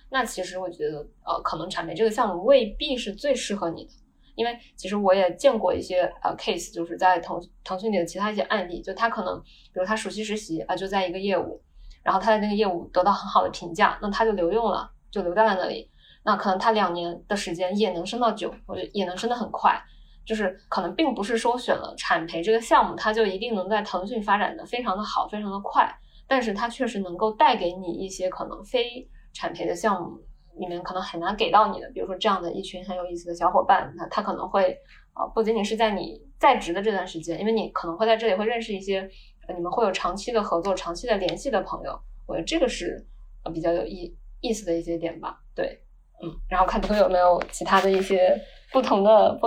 那其实我觉得可能产培这个项目未必是最适合你的。因为其实我也见过一些case， 就是在腾讯里的其他一些案例，就他可能比如他暑期实习啊，就在一个业务，然后他在那个业务得到很好的评价，那他就留用了，就留在了那里，那可能他2年的时间也能升到9，或者也能升得很快，就是可能并不是说选了产培这个项目他就一定能在腾讯发展的非常的好非常的快，但是他确实能够带给你一些可能非产培的项目里面可能很难给到你的，比如说这样的一群很有意思的小伙伴，那他可能会不仅仅是在你在职的这段时间，因为你可能会在这里会认识一些你们会有长期的合作长期的联系的朋友，我觉得这个是比较有意思的一些点吧。对，然后看同学有没有其他的一些不同的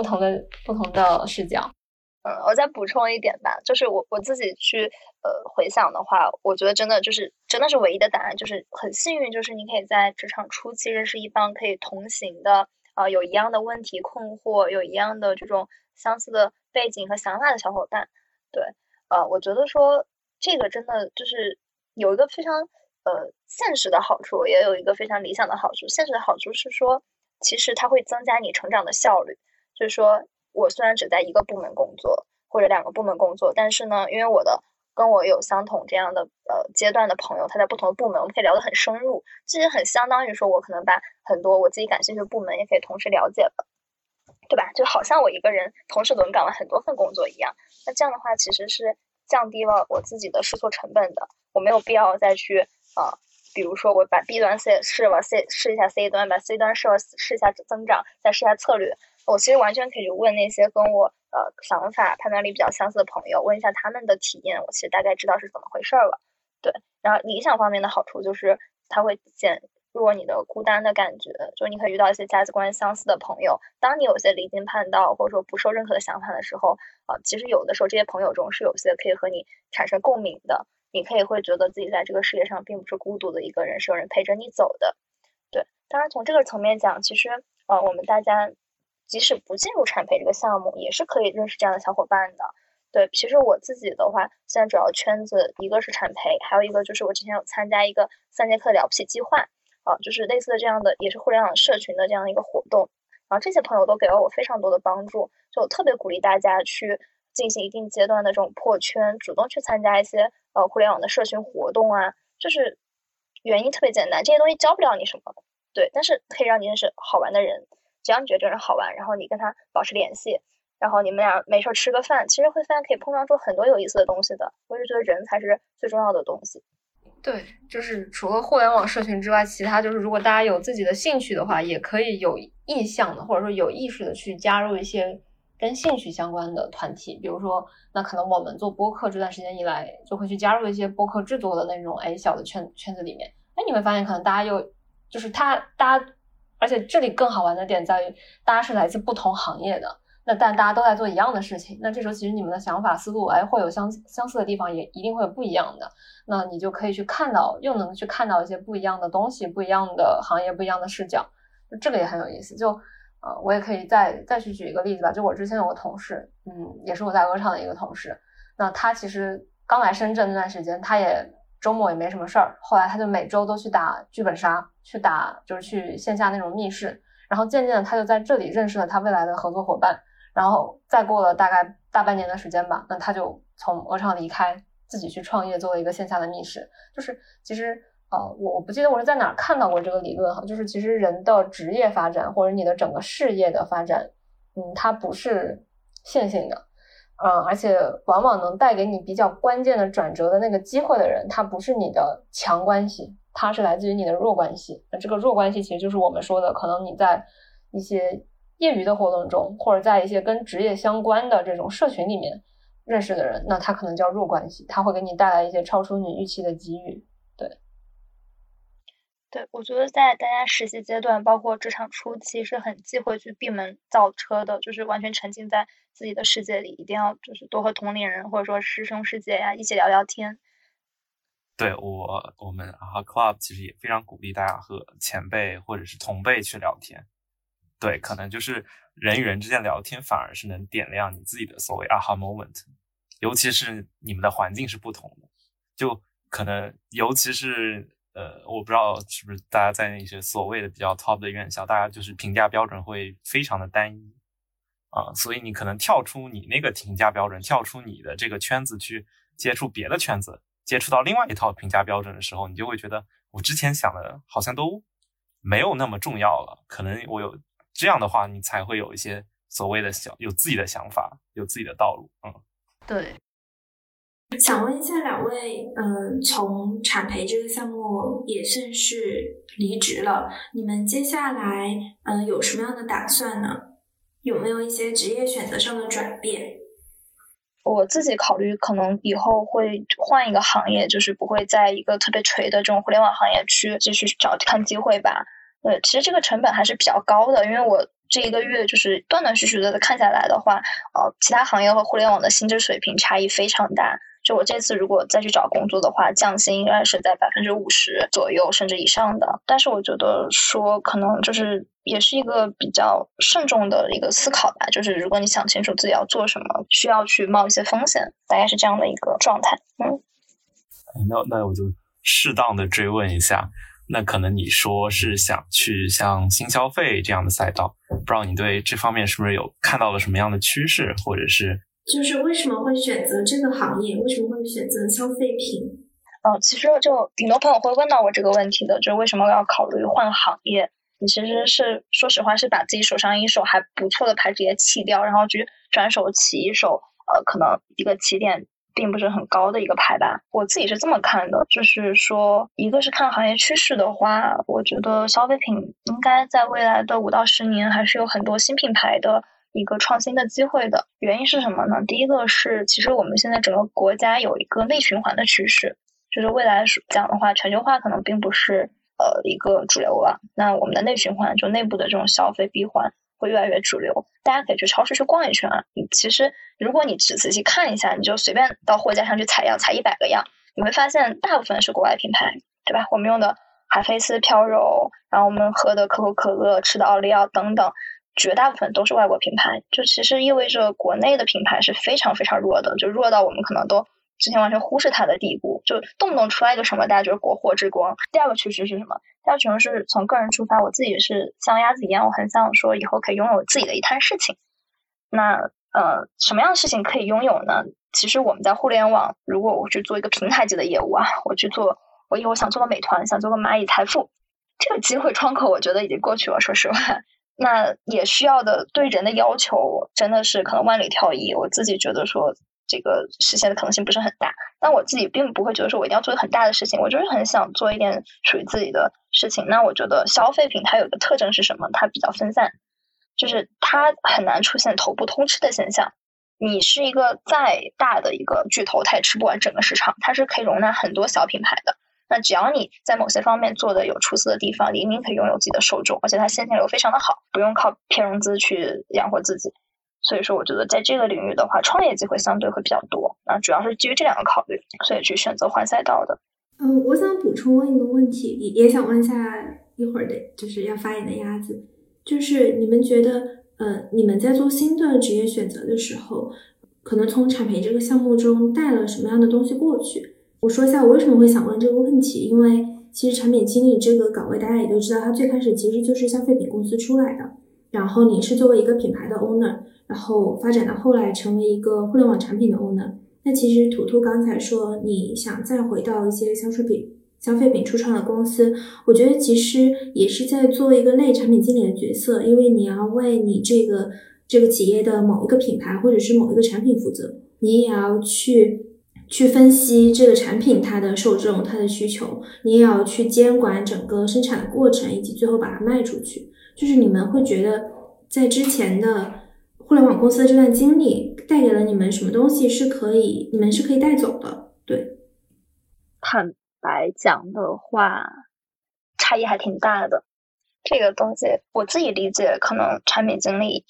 视角。我再补充一点吧，就是我自己去回想的话，我觉得真的是唯一的答案，就是很幸运，就是你可以在职场初期认识一帮可以同行的有一样的问题困惑，有一样的这种相似的背景和想法的小伙伴。对，我觉得说这个真的就是有一个非常现实的好处，也有一个非常理想的好处。现实的好处是说，其实它会增加你成长的效率，就是说我虽然只在一个部门工作或者2个部门工作，但是呢，因为跟我有相同这样的阶段的朋友，他在不同的部门，我们可以聊得很深入，这就很相当于说我可能把很多我自己感兴趣的部门也可以同时了解了，对吧？就好像我一个人同时轮岗了很多份工作一样。那这样的话其实是降低了我自己的试错成本的，我没有必要再去比如说我把 B 端试一下 C 端，把 C 端试一下增长，再试一下策略。我其实完全可以问那些跟我想法判断力比较相似的朋友，问一下他们的体验，我其实大概知道是怎么回事了。对，然后理想方面的好处就是它会减弱你的孤单的感觉，就你可以遇到一些价值观相似的朋友，当你有些离经叛道或者说不受认可的想法的时候，其实有的时候这些朋友中是有些可以和你产生共鸣的，你可以会觉得自己在这个世界上并不是孤独的一个人，是有人陪着你走的。对，当然从这个层面讲，其实我们大家即使不进入产培这个项目，也是可以认识这样的小伙伴的。对，其实我自己的话，现在主要圈子一个是产培，还有一个就是我之前有参加一个3节课了不起计划就是类似的这样的，也是互联网社群的这样的一个活动。然后这些朋友都给了我非常多的帮助，就我特别鼓励大家去进行一定阶段的这种破圈，主动去参加一些互联网的社群活动啊。就是原因特别简单，这些东西教不了你什么，对，但是可以让你认识好玩的人。只要你觉得这人好玩，然后你跟他保持联系，然后你们俩没事吃个饭，其实会发现可以碰撞出很多有意思的东西的。我是觉得人才是最重要的东西。对，就是除了互联网社群之外，其他就是如果大家有自己的兴趣的话，也可以有意向的或者说有意识的去加入一些跟兴趣相关的团体。比如说那可能我们做播客这段时间以来，就会去加入一些播客制作的那种小的圈子里面，你会发现可能大家又就是大家，而且这里更好玩的点在于，大家是来自不同行业的，那但大家都在做一样的事情，那这时候其实你们的想法思路会有相似的地方，也一定会有不一样的，那你就可以去看到，又能去看到一些不一样的东西，不一样的行业，不一样的视角，就这个也很有意思。就我也可以再去举一个例子吧，就我之前有个同事，也是我在鹅厂的一个同事，那他其实刚来深圳那段时间，他也周末也没什么事儿，后来他就每周都去打剧本杀，就是去线下那种密室，然后渐渐的他就在这里认识了他未来的合作伙伴，然后再过了大概大半年的时间吧，那他就从鹅厂离开，自己去创业，做了一个线下的密室。就是其实我不记得我是在哪看到过这个理论哈，就是其实人的职业发展或者你的整个事业的发展，它不是线性的，而且往往能带给你比较关键的转折的那个机会的人，他不是你的强关系，他是来自于你的弱关系。那这个弱关系其实就是我们说的，可能你在一些业余的活动中，或者在一些跟职业相关的这种社群里面认识的人，那他可能叫弱关系，他会给你带来一些超出你预期的机遇。对，我觉得在大家实习阶段，包括职场初期，是很忌讳去闭门造车的，就是完全沉浸在自己的世界里，一定要就是多和同龄人或者说师兄师姐呀一起聊聊天。对，我们AHA Club 其实也非常鼓励大家和前辈或者是同辈去聊天。对，可能就是人与人之间聊天，反而是能点亮你自己的所谓 AHA moment， 尤其是你们的环境是不同的，就可能尤其是。我不知道是不是大家在那些所谓的比较 top 的院校，大家就是评价标准会非常的单一啊，所以你可能跳出你那个评价标准，跳出你的这个圈子去接触别的圈子，接触到另外一套评价标准的时候，你就会觉得我之前想的好像都没有那么重要了。可能我有这样的话，你才会有一些所谓的有自己的想法，有自己的道路。对。想问一下两位，从产培这个项目也算是离职了，你们接下来有什么样的打算呢？有没有一些职业选择上的转变？我自己考虑可能以后会换一个行业，就是不会在一个特别垂的这种互联网行业去继续找看机会吧。对，其实这个成本还是比较高的，因为我这一个月就是断断续续的看下来的话，其他行业和互联网的薪资水平差异非常大。就我这次如果再去找工作的话，降薪应该是在50%左右甚至以上的。但是我觉得说可能就是也是一个比较慎重的一个思考吧，就是如果你想清楚自己要做什么，需要去冒一些风险，大概是这样的一个状态。那我就适当的追问一下，那可能你说是想去像新消费这样的赛道，不知道你对这方面是不是有看到了什么样的趋势，或者是就是为什么会选择这个行业，为什么会选择消费品？其实就挺多朋友会问到我这个问题的，就是为什么要考虑换行业？你其实是说实话是把自己手上一手还不错的牌直接弃掉，然后去转手起一手，可能一个起点并不是很高的一个牌吧。我自己是这么看的，就是说一个是看行业趋势的话，我觉得消费品应该在未来的5到10年还是有很多新品牌的一个创新的机会的。原因是什么呢？第一个是其实我们现在整个国家有一个内循环的趋势，就是未来讲的话全球化可能并不是一个主流吧，那我们的内循环就内部的这种消费闭环会越来越主流，大家可以去超市去逛一圈啊。你其实如果你只仔细看一下，你就随便到货架上去采样，采100个样，你会发现大部分是国外品牌，对吧？我们用的海飞丝、飘柔，然后我们喝的可口可乐、吃的奥利奥等等，绝大部分都是外国品牌，就其实意味着国内的品牌是非常非常弱的，就弱到我们可能都之前完全忽视它的地步，就动不动出来一个什么大家就是国货之光。第二个趋势是什么？第二个趋势是从个人出发，我自己是像鸭子一样，我很想说以后可以拥有自己的一摊事情。那什么样的事情可以拥有呢？其实我们在互联网，如果我去做一个平台级的业务啊，我以后想做个美团，想做个蚂蚁财富，这个机会窗口我觉得已经过去了，说实话。那也需要的对人的要求真的是可能万里挑一，我自己觉得说这个实现的可能性不是很大，但我自己并不会觉得说我一定要做很大的事情，我就是很想做一点属于自己的事情。那我觉得消费品它有一个特征是什么？它比较分散，就是它很难出现头部通吃的现象。你是一个再大的一个巨头，它也吃不完整个市场，它是可以容纳很多小品牌的。那只要你在某些方面做的有出色的地方，你一定可以拥有自己的受众，而且它现金流非常的好，不用靠骗融资去养活自己。所以说我觉得在这个领域的话，创业机会相对会比较多，那主要是基于这两个考虑，所以去选择换赛道的。我想补充问一个问题，也想问一下一会儿的就是要发言的鸭子，就是你们觉得你们在做新的职业选择的时候，可能从产培这个项目中带了什么样的东西过去？我说一下我为什么会想问这个问题，因为其实产品经理这个岗位大家也都知道，它最开始其实就是消费品公司出来的，然后你是作为一个品牌的 owner， 然后发展到后来成为一个互联网产品的 owner。那其实图图刚才说你想再回到一些消费品初创的公司，我觉得其实也是在做一个类产品经理的角色，因为你要为你这个企业的某一个品牌或者是某一个产品负责，你也要去分析这个产品它的受众它的需求，你也要去监管整个生产的过程以及最后把它卖出去。就是你们会觉得在之前的互联网公司的这段经历带给了你们什么东西你们是可以带走的？对，坦白讲的话差异还挺大的。这个东西我自己理解，可能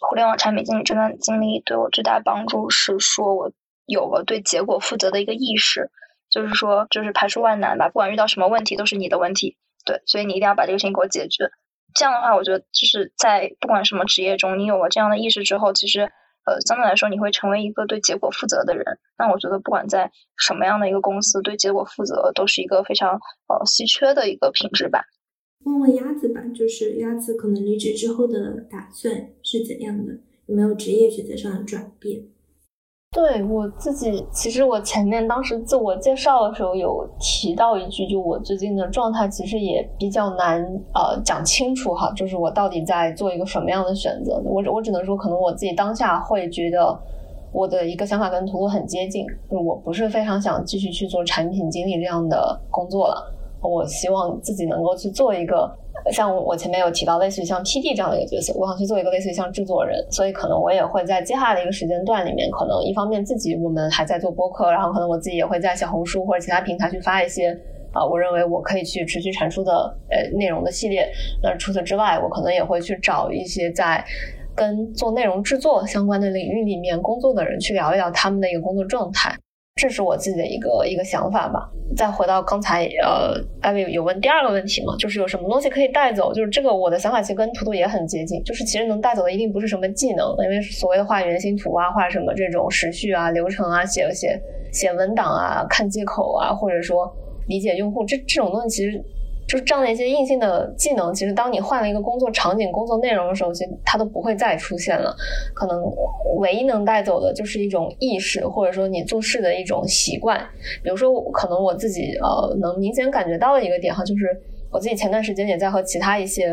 互联网产品经理这段经历对我最大帮助是说我有了对结果负责的一个意识，就是排除万难吧，不管遇到什么问题都是你的问题，对，所以你一定要把这个事情给我解决。这样的话我觉得就是在不管什么职业中，你有了这样的意识之后，其实相对来说你会成为一个对结果负责的人。那我觉得不管在什么样的一个公司，对结果负责都是一个非常稀缺的一个品质吧。问问鸭子吧，就是鸭子可能离职之后的打算是怎样的，有没有职业选择上的转变？对，我自己其实我前面当时自我介绍的时候有提到一句，就我最近的状态其实也比较难讲清楚哈，就是我到底在做一个什么样的选择。我只能说可能我自己当下会觉得我的一个想法跟图图很接近，我不是非常想继续去做产品经理这样的工作了，我希望自己能够去做一个像我前面有提到类似于像 PD 这样的一个角色，我想去做一个类似于像制作人。所以可能我也会在接下来的一个时间段里面，可能一方面自己我们还在做播客，然后可能我自己也会在小红书或者其他平台去发一些我认为我可以去持续产出的内容的系列。那除此之外，我可能也会去找一些在跟做内容制作相关的领域里面工作的人去聊一聊他们的一个工作状态。这是我自己的一个想法吧。再回到刚才Ivy 有问第二个问题嘛，就是有什么东西可以带走，就是这个我的想法其实跟图图也很接近，就是其实能带走的一定不是什么技能，因为所谓的画原型图啊，画什么这种时序啊流程啊，写文档啊，看接口啊，或者说理解用户，这种东西其实就是这样的一些硬性的技能，其实当你换了一个工作场景工作内容的时候，其实它都不会再出现了。可能唯一能带走的就是一种意识，或者说你做事的一种习惯。比如说可能我自己能明显感觉到的一个点哈，就是我自己前段时间也在和其他一些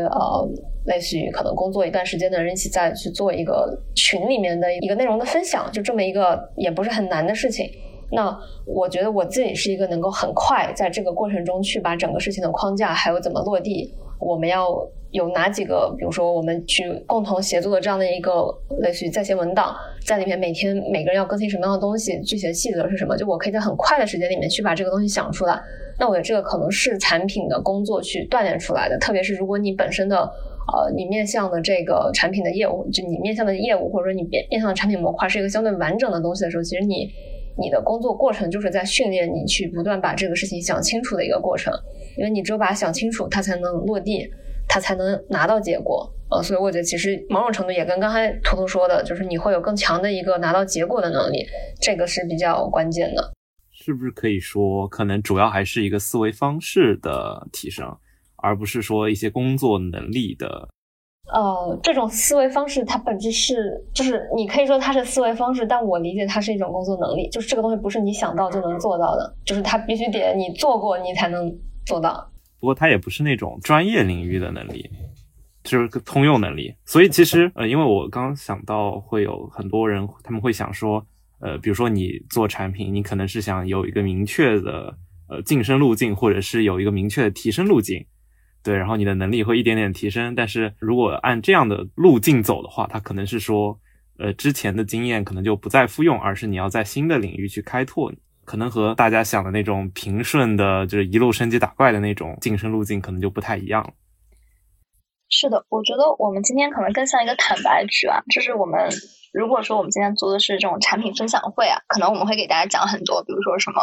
类似于可能工作一段时间的人一起再去做一个群里面的一个内容的分享，就这么一个也不是很难的事情。那我觉得我自己是一个能够很快在这个过程中去把整个事情的框架还有怎么落地，我们要有哪几个，比如说我们去共同协作的这样的一个类似于在线文档，在里面每天每个人要更新什么样的东西，具体的细则是什么，就我可以在很快的时间里面去把这个东西想出来。那我觉得这个可能是产品的工作去锻炼出来的，特别是如果你本身的你面向的这个产品的业务，就你面向的业务或者说你面向的产品模块是一个相对完整的东西的时候，其实你的工作过程就是在训练你去不断把这个事情想清楚的一个过程，因为你只有把它想清楚，它才能落地，它才能拿到结果。所以我觉得其实某种程度也跟刚才图图说的，就是你会有更强的一个拿到结果的能力，这个是比较关键的。是不是可以说可能主要还是一个思维方式的提升，而不是说一些工作能力的？这种思维方式它本质是，就是你可以说它是思维方式，但我理解它是一种工作能力，就是这个东西不是你想到就能做到的，就是它必须得你做过你才能做到。不过它也不是那种专业领域的能力，就是个通用能力。所以其实因为我刚想到会有很多人他们会想说比如说你做产品，你可能是想有一个明确的晋升路径，或者是有一个明确的提升路径，对，然后你的能力会一点点提升。但是如果按这样的路径走的话，它可能是说之前的经验可能就不再复用，而是你要在新的领域去开拓可能和大家想的那种平顺的就是一路升级打怪的那种晋升路径可能就不太一样了。是的，我觉得我们今天可能更像一个坦白局啊，就是我们如果说我们今天做的是这种产品分享会啊，可能我们会给大家讲很多，比如说什么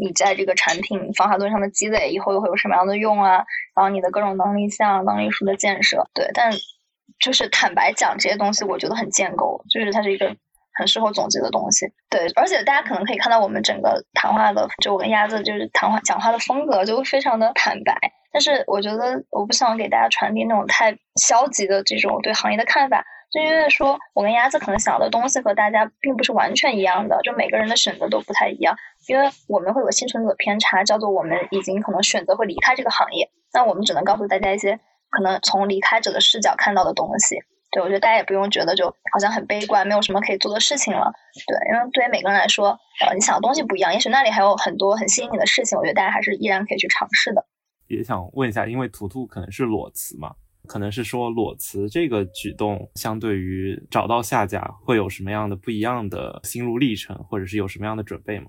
你在这个产品防滑盾上的积累以后又会有什么样的用啊，然后你的各种能力项、能力树的建设，对，但就是坦白讲这些东西我觉得很建构，就是它是一个很适合总结的东西。对，而且大家可能可以看到我们整个谈话的，就我跟鸭子就是谈话讲话的风格就非常的坦白，但是我觉得我不想给大家传递那种太消极的这种对行业的看法，就因为说我跟鸭子可能想的东西和大家并不是完全一样的，就每个人的选择都不太一样，因为我们会有幸存者偏差，叫做我们已经可能选择会离开这个行业，那我们只能告诉大家一些可能从离开者的视角看到的东西。对，我觉得大家也不用觉得就好像很悲观，没有什么可以做的事情了。对，因为对于每个人来说，你想的东西不一样，也许那里还有很多很吸引你的事情，我觉得大家还是依然可以去尝试的。也想问一下，因为图图可能是裸辞嘛，可能是说裸辞这个举动相对于找到下家会有什么样的不一样的心路历程，或者是有什么样的准备吗？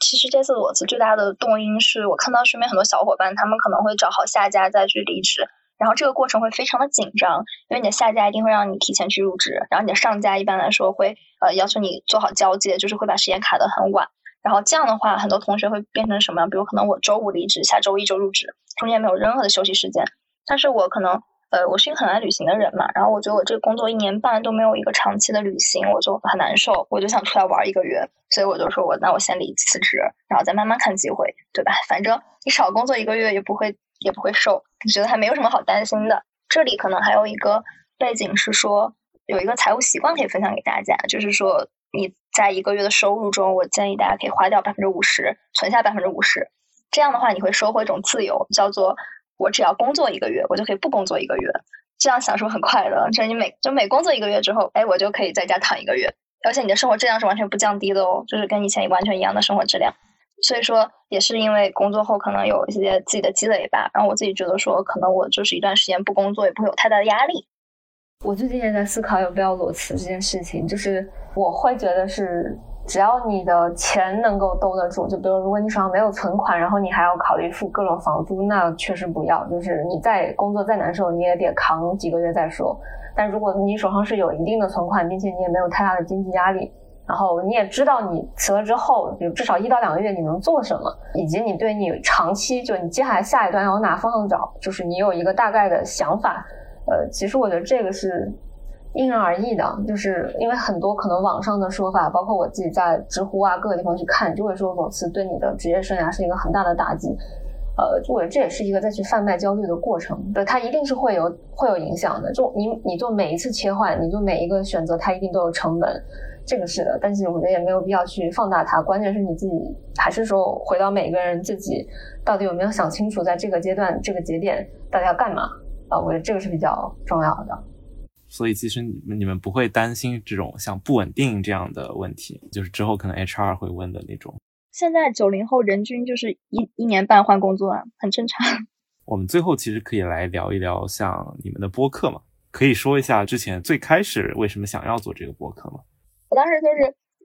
其实这次裸辞最大的动因是我看到身边很多小伙伴，他们可能会找好下家再去离职，然后这个过程会非常的紧张，因为你的下家一定会让你提前去入职，然后你的上家一般来说会要求你做好交接，就是会把时间卡得很晚，然后这样的话很多同学会变成什么，比如可能我周五离职，下周一就入职，中间没有任何的休息时间。但是我可能我是一个很爱旅行的人嘛，然后我觉得我这个工作1年半都没有一个长期的旅行，我就很难受，我就想出来玩1个月，所以我就说那我先离辞职，然后再慢慢看机会，对吧？反正你少工作1个月也不会瘦，你觉得还没有什么好担心的。这里可能还有一个背景是说，有一个财务习惯可以分享给大家，就是说你在1个月的收入中，我建议大家可以花掉 50%， 存下 50%， 这样的话你会收获一种自由，叫做我只要工作1个月，我就可以不工作1个月，这样享受很快乐。就是你每工作1个月之后，我就可以在家躺1个月，而且你的生活质量是完全不降低的哦，就是跟以前完全一样的生活质量。所以说也是因为工作后可能有一些自己的积累吧，然后我自己觉得说可能我就是一段时间不工作也不会有太大的压力。我最近也在思考要不要裸辞这件事情，就是我会觉得是只要你的钱能够兜得住，就比如如果你手上没有存款，然后你还要考虑付各种房租，那确实不要，就是你再工作再难受你也得扛几个月再说。但如果你手上是有一定的存款，并且你也没有太大的经济压力，然后你也知道你辞了之后，比如至少1到2个月你能做什么，以及你对你长期就你接下来下一段要往哪方向找，就是你有一个大概的想法。其实我觉得这个是因人而异的，就是因为很多可能网上的说法，包括我自己在知乎啊各个地方去看，就会说裸辞对你的职业生涯是一个很大的打击。我觉得这也是一个在去贩卖焦虑的过程，对，它一定是会有影响的。就你做每一次切换，你做每一个选择，它一定都有成本，这个是的。但是我觉得也没有必要去放大它，关键是你自己还是说回到每个人自己到底有没有想清楚在这个阶段这个节点到底要干嘛啊，我觉得这个是比较重要的。所以其实你们不会担心这种像不稳定这样的问题，就是之后可能 HR 会问的那种。现在90后人均就是一年半换工作啊，很正常。我们最后其实可以来聊一聊像你们的播客嘛，可以说一下之前最开始为什么想要做这个播客吗？我当时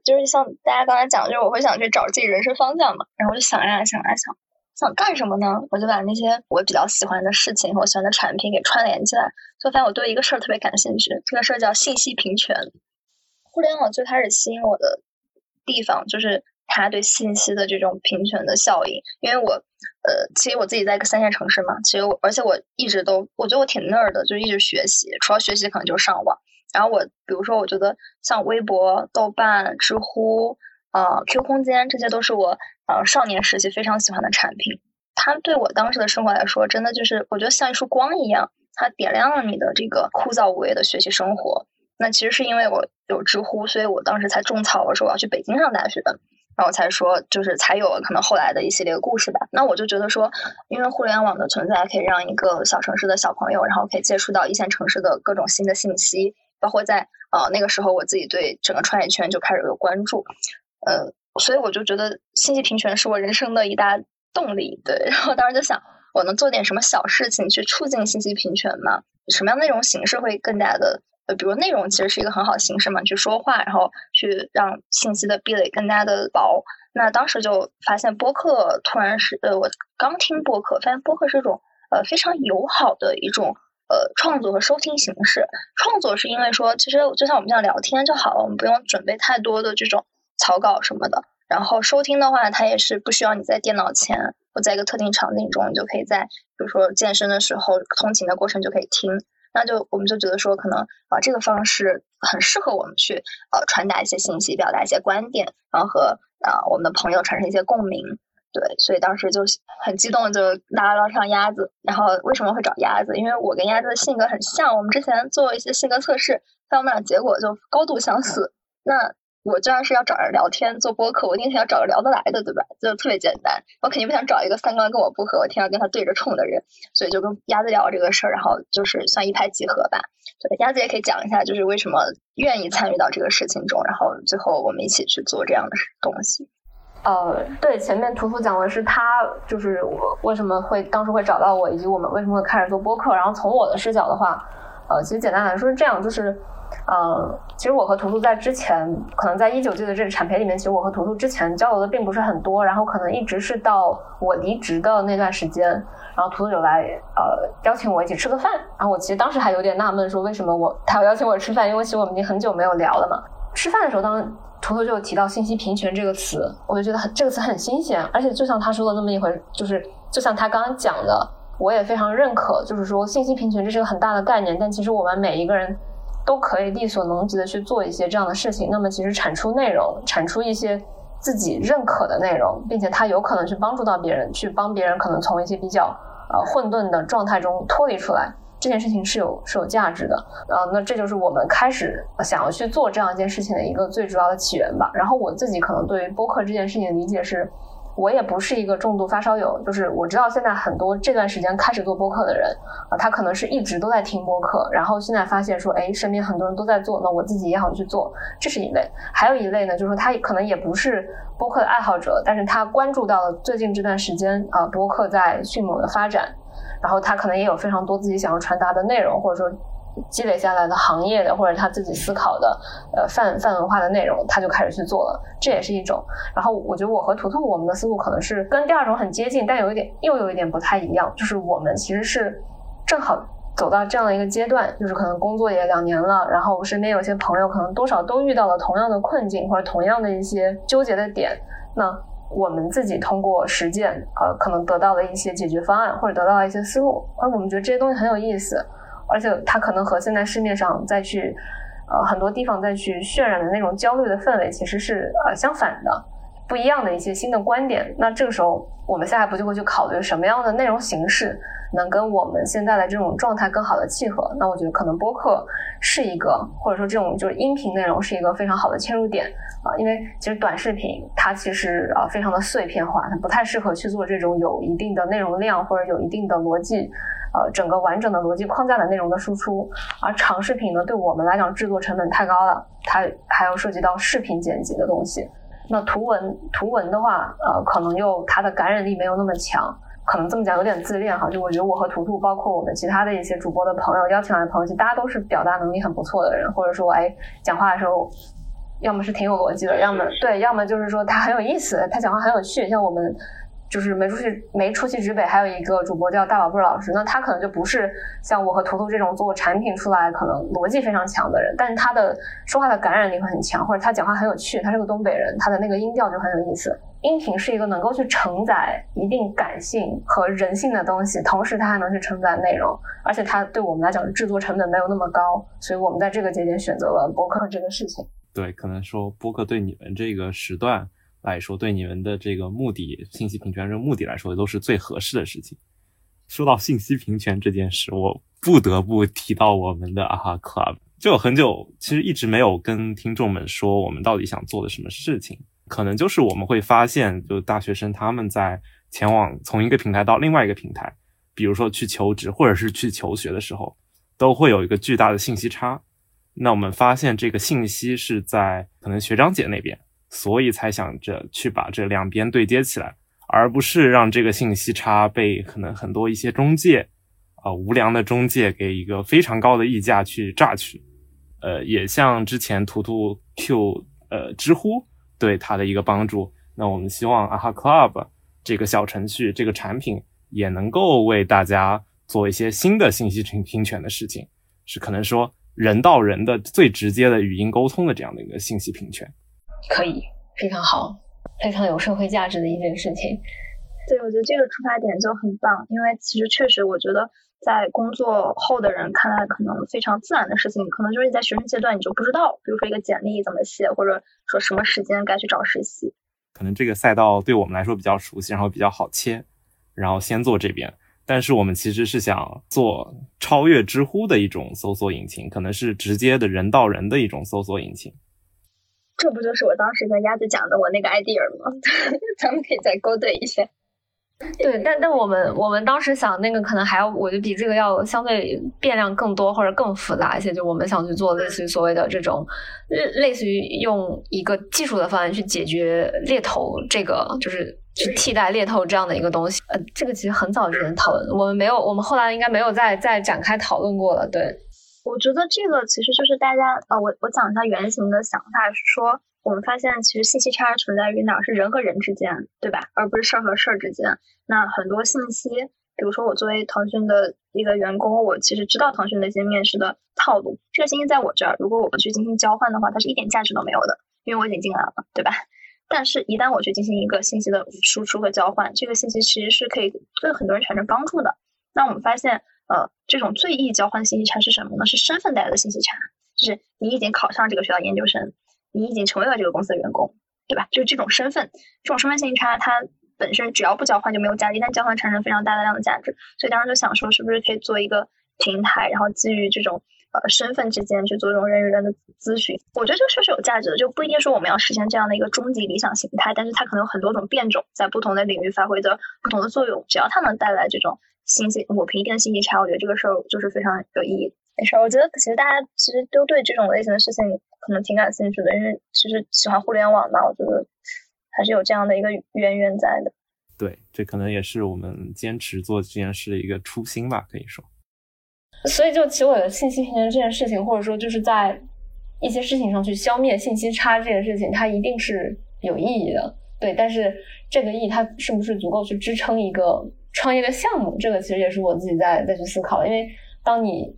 就是像大家刚才讲，就是我会想去找自己人生方向嘛，然后就想干什么呢？我就把那些我比较喜欢的事情和我喜欢的产品给串联起来，就发现我对一个事儿特别感兴趣，这个事儿叫信息平权。互联网最开始吸引我的地方就是他对信息的这种平权的效应，因为我其实我自己在一个3线城市嘛，其实而且我一直都我觉得我挺 nerd 的，就一直学习，除了学习可能就是上网。然后我比如说我觉得像微博、豆瓣、知乎、Q 空间，这些都是我少年时期非常喜欢的产品。它对我当时的生活来说，真的就是我觉得像一束光一样，它点亮了你的这个枯燥无味的学习生活。那其实是因为我有知乎，所以我当时才种草我说我要去北京上大学的，然后才说就是才有可能后来的一系列故事吧。那我就觉得说，因为互联网的存在可以让一个小城市的小朋友，然后可以接触到1线城市的各种新的信息，包括在那个时候我自己对整个创业圈就开始有关注，所以我就觉得信息平权是我人生的一大动力。对，然后当时就想我能做点什么小事情去促进信息平权吗？什么样的那种形式会更加的比如内容其实是一个很好的形式嘛，去说话，然后去让信息的壁垒更加的薄。那当时就发现播客突然是我刚听播客，发现播客是一种非常友好的一种创作和收听形式。创作是因为说其实就像我们这样聊天就好了，我们不用准备太多的这种草稿什么的。然后收听的话，它也是不需要你在电脑前或在一个特定场景中，你就可以在比如说健身的时候、通勤的过程就可以听。那就我们就觉得说可能这个方式很适合我们去传达一些信息，表达一些观点，然后和我们的朋友产生一些共鸣。对，所以当时就很激动，就拉上鸭子。然后为什么会找鸭子？因为我跟鸭子的性格很像，我们之前做一些性格测试，但我们俩结果就高度相似。那我这样是要找人聊天做播客，我一定是要找个聊得来的，对吧？就特别简单，我肯定不想找一个三观跟我不合，我天天要跟他对着冲的人。所以就跟鸭子聊这个事儿，然后就是算一拍即合吧。对，鸭子也可以讲一下，就是为什么愿意参与到这个事情中，然后最后我们一起去做这样的东西。对，前面屠夫讲的是他就是我为什么会当时会找到我，以及我们为什么会开始做播客。然后从我的视角的话，其实简单来说是这样，就是其实我和屠夫在之前可能在19届的这个产培里面，其实我和屠夫之前交流的并不是很多，然后可能一直是到我离职的那段时间，然后屠夫就来邀请我一起吃个饭。然后我其实当时还有点纳闷说为什么他要邀请我吃饭，因为其实我们已经很久没有聊了嘛。吃饭的时候当图图就提到信息平权这个词，我就觉得这个词很新鲜，而且就像他说的那么一回，就是就像他刚刚讲的，我也非常认可，就是说信息平权这是个很大的概念，但其实我们每一个人都可以力所能及的去做一些这样的事情。那么其实产出内容，产出一些自己认可的内容，并且他有可能去帮助到别人，去帮别人可能从一些比较混沌的状态中脱离出来，这件事情是有价值的。那这就是我们开始想要去做这样一件事情的一个最主要的起源吧。然后我自己可能对于播客这件事情的理解是，我也不是一个重度发烧友，就是我知道现在很多这段时间开始做播客的人他可能是一直都在听播客，然后现在发现说身边很多人都在做，那我自己也好去做，这是一类。还有一类呢，就是说他可能也不是播客的爱好者，但是他关注到了最近这段时间播客在迅猛的发展，然后他可能也有非常多自己想要传达的内容，或者说积累下来的行业的，或者他自己思考的泛文化的内容，他就开始去做了，这也是一种。然后我觉得我和图图我们的思路可能是跟第二种很接近，但有一点不太一样，就是我们其实是正好走到这样的一个阶段，就是可能工作也2年了，然后身边有些朋友可能多少都遇到了同样的困境或者同样的一些纠结的点，那我们自己通过实践可能得到了一些解决方案，或者得到了一些思路，而我们觉得这些东西很有意思，而且它可能和现在市面上再去很多地方再去渲染的那种焦虑的氛围其实是相反的，不一样的一些新的观点。那这个时候我们下一步就会去考虑什么样的内容形式能跟我们现在的这种状态更好的契合，那我觉得可能播客是一个，或者说这种就是音频内容是一个非常好的切入点因为其实短视频它其实非常的碎片化，它不太适合去做这种有一定的内容量或者有一定的逻辑整个完整的逻辑框架的内容的输出。而长视频呢，对我们来讲制作成本太高了，它还要涉及到视频剪辑的东西。那图文的话可能又它的感染力没有那么强，可能这么讲有点自恋哈，就我觉得我和图图包括我们其他的一些主播的朋友邀请来的朋友，其实大家都是表达能力很不错的人，或者说讲话的时候要么是挺有逻辑的，要么就是说他很有意思，他讲话很有趣。像我们就是没出去直北还有一个主播叫大宝贝老师，那他可能就不是像我和图图这种做产品出来可能逻辑非常强的人，但是他的说话的感染力很强，或者他讲话很有趣，他是个东北人，他的那个音调就很有意思。音频是一个能够去承载一定感性和人性的东西，同时它还能去承载内容，而且它对我们来讲制作成本没有那么高，所以我们在这个节点选择了播客这个事情。对，可能说播客对你们这个时段来说，对你们的这个目的，信息平权这个目的来说，都是最合适的事情。说到信息平权这件事，我不得不提到我们的AHA Club。就很久其实一直没有跟听众们说我们到底想做的什么事情，可能就是我们会发现，就大学生他们在前往从一个平台到另外一个平台，比如说去求职或者是去求学的时候，都会有一个巨大的信息差。那我们发现这个信息是在可能学长姐那边，所以才想着去把这两边对接起来，而不是让这个信息差被可能很多一些中介无良的中介给一个非常高的溢价去榨取。也像之前图图 Q 知乎对他的一个帮助，那我们希望 AHA Club 这个小程序这个产品也能够为大家做一些新的信息平权的事情，是可能说人到人的最直接的语音沟通的这样的一个信息平权。可以，非常好，非常有社会价值的一件事情。对，我觉得这个出发点就很棒，因为其实确实我觉得在工作后的人看来可能非常自然的事情，可能就是你在学生阶段你就不知道，比如说一个简历怎么写，或者说什么时间该去找实习，可能这个赛道对我们来说比较熟悉，然后比较好切，然后先做这边。但是我们其实是想做超越知乎的一种搜索引擎，可能是直接的人到人的一种搜索引擎。这不就是我当时跟鸭子讲的我那个 idea 吗？咱们可以再勾兑一下。对，但我们当时想那个可能还要，我觉得比这个要相对变量更多或者更复杂一些，就我们想去做类似于所谓的这种类似于用一个技术的方案去解决猎头，这个就是去替代猎头这样的一个东西。这个其实很早之前讨论，我们后来应该没有再展开讨论过了。对，我觉得这个其实就是大家我讲一下原型的想法，是说我们发现其实信息差存在于哪儿，是人和人之间，对吧，而不是事儿和事儿之间。那很多信息，比如说我作为腾讯的一个员工，我其实知道腾讯的一些面试的套路，这个信息在我这儿如果我不去进行交换的话，它是一点价值都没有的，因为我已经进来了，对吧。但是一旦我去进行一个信息的输出和交换，这个信息其实是可以对很多人产生帮助的。那我们发现这种最易交换信息差是什么呢？是身份带来的信息差，就是你已经考上这个学校研究生，你已经成为了这个公司的员工，对吧，就是这种身份信息差，它本身只要不交换就没有价值，但交换产生非常大量的价值。所以当时就想说是不是可以做一个平台，然后基于这种身份之间去做这种人与人的咨询。我觉得这个确实有价值的，就不一定说我们要实现这样的一个终极理想形态，但是它可能有很多种变种，在不同的领域发挥着不同的作用，只要它能带来这种信息抹平一定信息差，我觉得这个事儿就是非常有意义。没事，我觉得其实大家其实都对这种类型的事情可能挺感兴趣的，因为其实喜欢互联网嘛，我觉得还是有这样的一个渊源在的。对，这可能也是我们坚持做这件事的一个初心吧，可以说。所以就其实我的信息平权这件事情，或者说就是在一些事情上去消灭信息差这件事情，它一定是有意义的。对，但是这个意义它是不是足够去支撑一个创业的项目，这个其实也是我自己在去思考。因为当你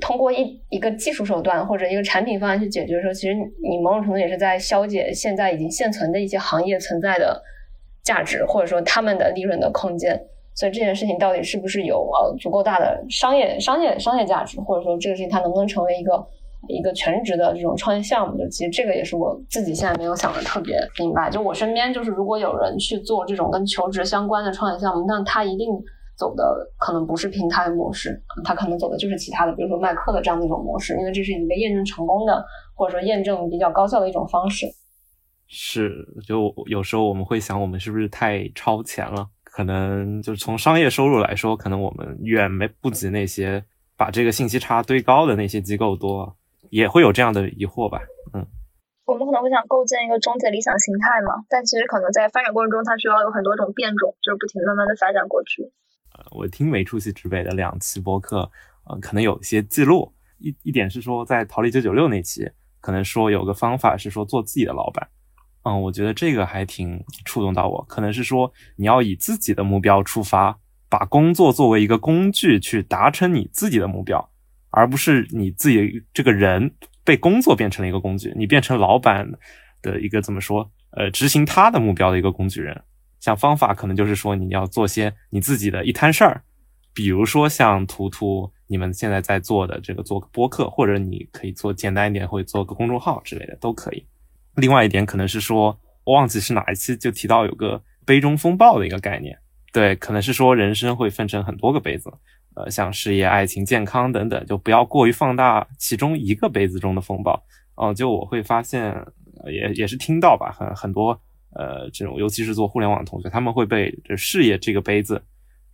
通过一个技术手段或者一个产品方案去解决的时候，其实你某种程度也是在消解现在已经现存的一些行业存在的价值，或者说他们的利润的空间。所以这件事情到底是不是有足够大的商业价值，或者说这个事情它能不能成为一个全职的这种创业项目，其实这个也是我自己现在没有想的特别明白。就我身边就是如果有人去做这种跟求职相关的创业项目，那他一定走的可能不是平台模式，他可能走的就是其他的，比如说卖课的这样的一种模式，因为这是一个验证成功的或者说验证比较高效的一种方式。是，就有时候我们会想我们是不是太超前了，可能就是从商业收入来说，可能我们远不及那些把这个信息差堆高的那些机构多，也会有这样的疑惑吧。我们可能会想构建一个终极理想形态嘛，但其实可能在发展过程中它需要有很多种变种，就是不停慢慢的发展过去。我听没出息之北的2期播客，可能有一些记录，一点是说在逃离996那期可能说有个方法是说做自己的老板。我觉得这个还挺触动到我，可能是说你要以自己的目标出发，把工作作为一个工具去达成你自己的目标，而不是你自己这个人被工作变成了一个工具，你变成老板的一个怎么说执行他的目标的一个工具人。像方法可能就是说你要做些你自己的一摊事儿，比如说像图图你们现在在做的这个做个播客，或者你可以做简单一点会做个公众号之类的都可以。另外一点可能是说我忘记是哪一期就提到有个杯中风暴的一个概念。对，可能是说人生会分成很多个杯子，像事业、爱情、健康等等，就不要过于放大其中一个杯子中的风暴。就我会发现也是听到吧，很多这种尤其是做互联网同学，他们会被这事业这个杯子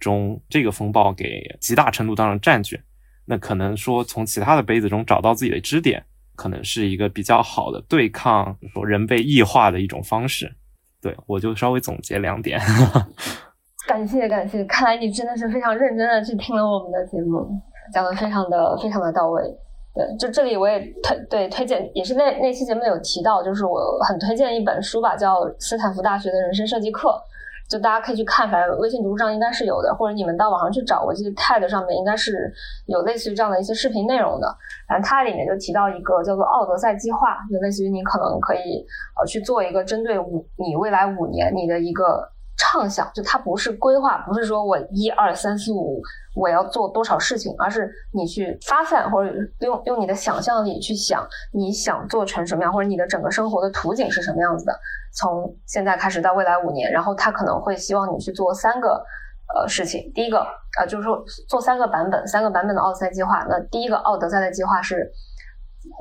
中这个风暴给极大程度当中占据，那可能说从其他的杯子中找到自己的支点，可能是一个比较好的对抗说人被异化的一种方式。对，我就稍微总结2点。感谢，看来你真的是非常认真的去听了我们的节目，讲得非常的到位。对，就这里我也推荐，也是那期节目有提到，就是我很推荐一本书吧，叫斯坦福大学的人生设计课，就大家可以去看，反正微信读书上应该是有的，或者你们到网上去找，我记得 TED 上面应该是有类似于这样的一些视频内容的。反正它里面就提到一个叫做奥德赛计划，就类似于你可能可以去做一个针对你未来5年你的一个畅想，就它不是规划，不是说我1、2、3、4、5我要做多少事情，而是你去发散，或者用你的想象力去想你想做成什么样，或者你的整个生活的图景是什么样子的，从现在开始到未来5年。然后他可能会希望你去做3个事情。第一个就是说做3个版本的奥德赛计划。那第一个奥德赛的计划是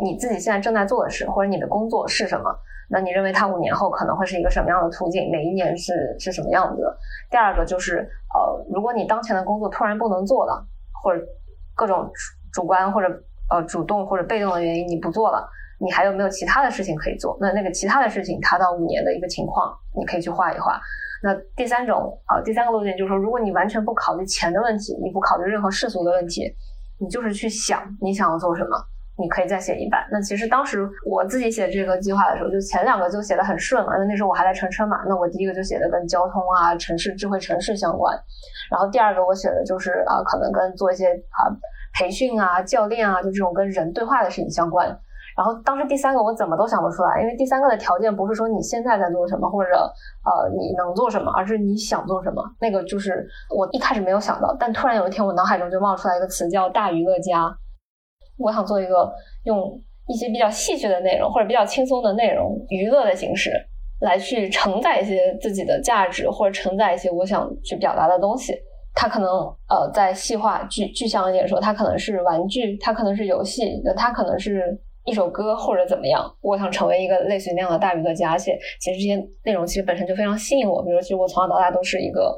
你自己现在正在做的事，或者你的工作是什么，那你认为它5年后可能会是一个什么样的途径，每一年是什么样子的。第二个就是如果你当前的工作突然不能做了，或者各种主观或者主动或者被动的原因你不做了，你还有没有其他的事情可以做，那个其他的事情它到5年的一个情况你可以去画一画。那第三个路径就是说，如果你完全不考虑钱的问题，你不考虑任何世俗的问题，你就是去想你想要做什么，你可以再写一版。那其实当时我自己写这个计划的时候，就前2个就写得很顺嘛，那时候我还在乘车嘛，那我第一个就写的跟交通啊、城市、智慧城市相关，然后第二个我写的就是可能跟做一些培训啊、教练啊，就这种跟人对话的事情相关。然后当时第3个我怎么都想不出来，因为第3个的条件不是说你现在在做什么，或者你能做什么，而是你想做什么。那个就是我一开始没有想到，但突然有一天我脑海中就冒出来一个词叫大娱乐家。我想做一个用一些比较戏剧的内容，或者比较轻松的内容、娱乐的形式来去承载一些自己的价值，或者承载一些我想去表达的东西。它可能在细化具象一点说，它可能是玩具，它可能是游戏，它可能是一首歌或者怎么样。我想成为一个类似于那样的大娱乐家，而且其实这些内容其实本身就非常吸引我。比如说，其实我从小到大都是一个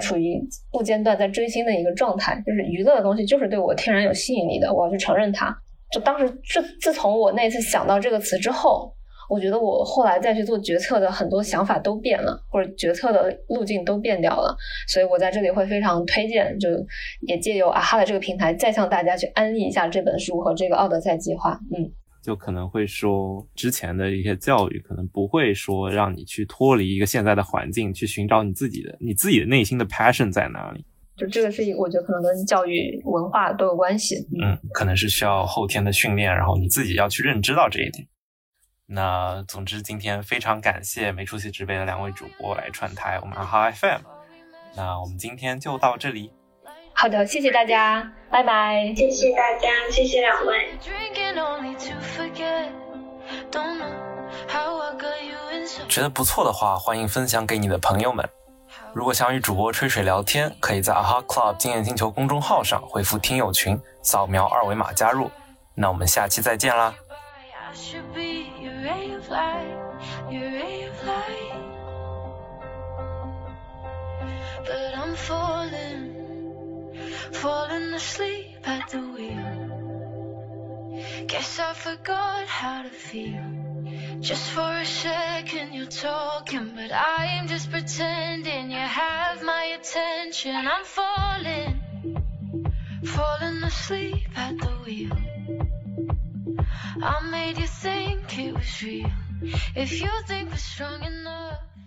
处于不间断在追星的一个状态，就是娱乐的东西就是对我天然有吸引力的，我要去承认它。就当时自从我那次想到这个词之后，我觉得我后来再去做决策的很多想法都变了，或者决策的路径都变掉了。所以我在这里会非常推荐，就也借由AHA的这个平台再向大家去安利一下这本书和这个奥德赛计划。就可能会说之前的一些教育可能不会说让你去脱离一个现在的环境去寻找你自己的内心的 passion 在哪里，就这个事情我觉得可能跟教育文化都有关系。可能是需要后天的训练，然后你自己要去认知到这一点。那总之今天非常感谢没出息之辈的2位主播来串台我们AHA FM， 那我们今天就到这里。好的，谢谢大家，拜拜。谢谢大家，谢谢2位。觉得不错的话，欢迎分享给你的朋友们。如果想与主播吹水聊天，可以在AHA Club 经验星球公众号上回复听友群，扫描2维码加入。那我们下期再见啦。Falling asleep at the wheel. Guess I forgot how to feel. Just for a second you're talking, but I'm just pretending you have my attention. I'm falling asleep at the wheel. I made you think it was real. If you think we're strong enough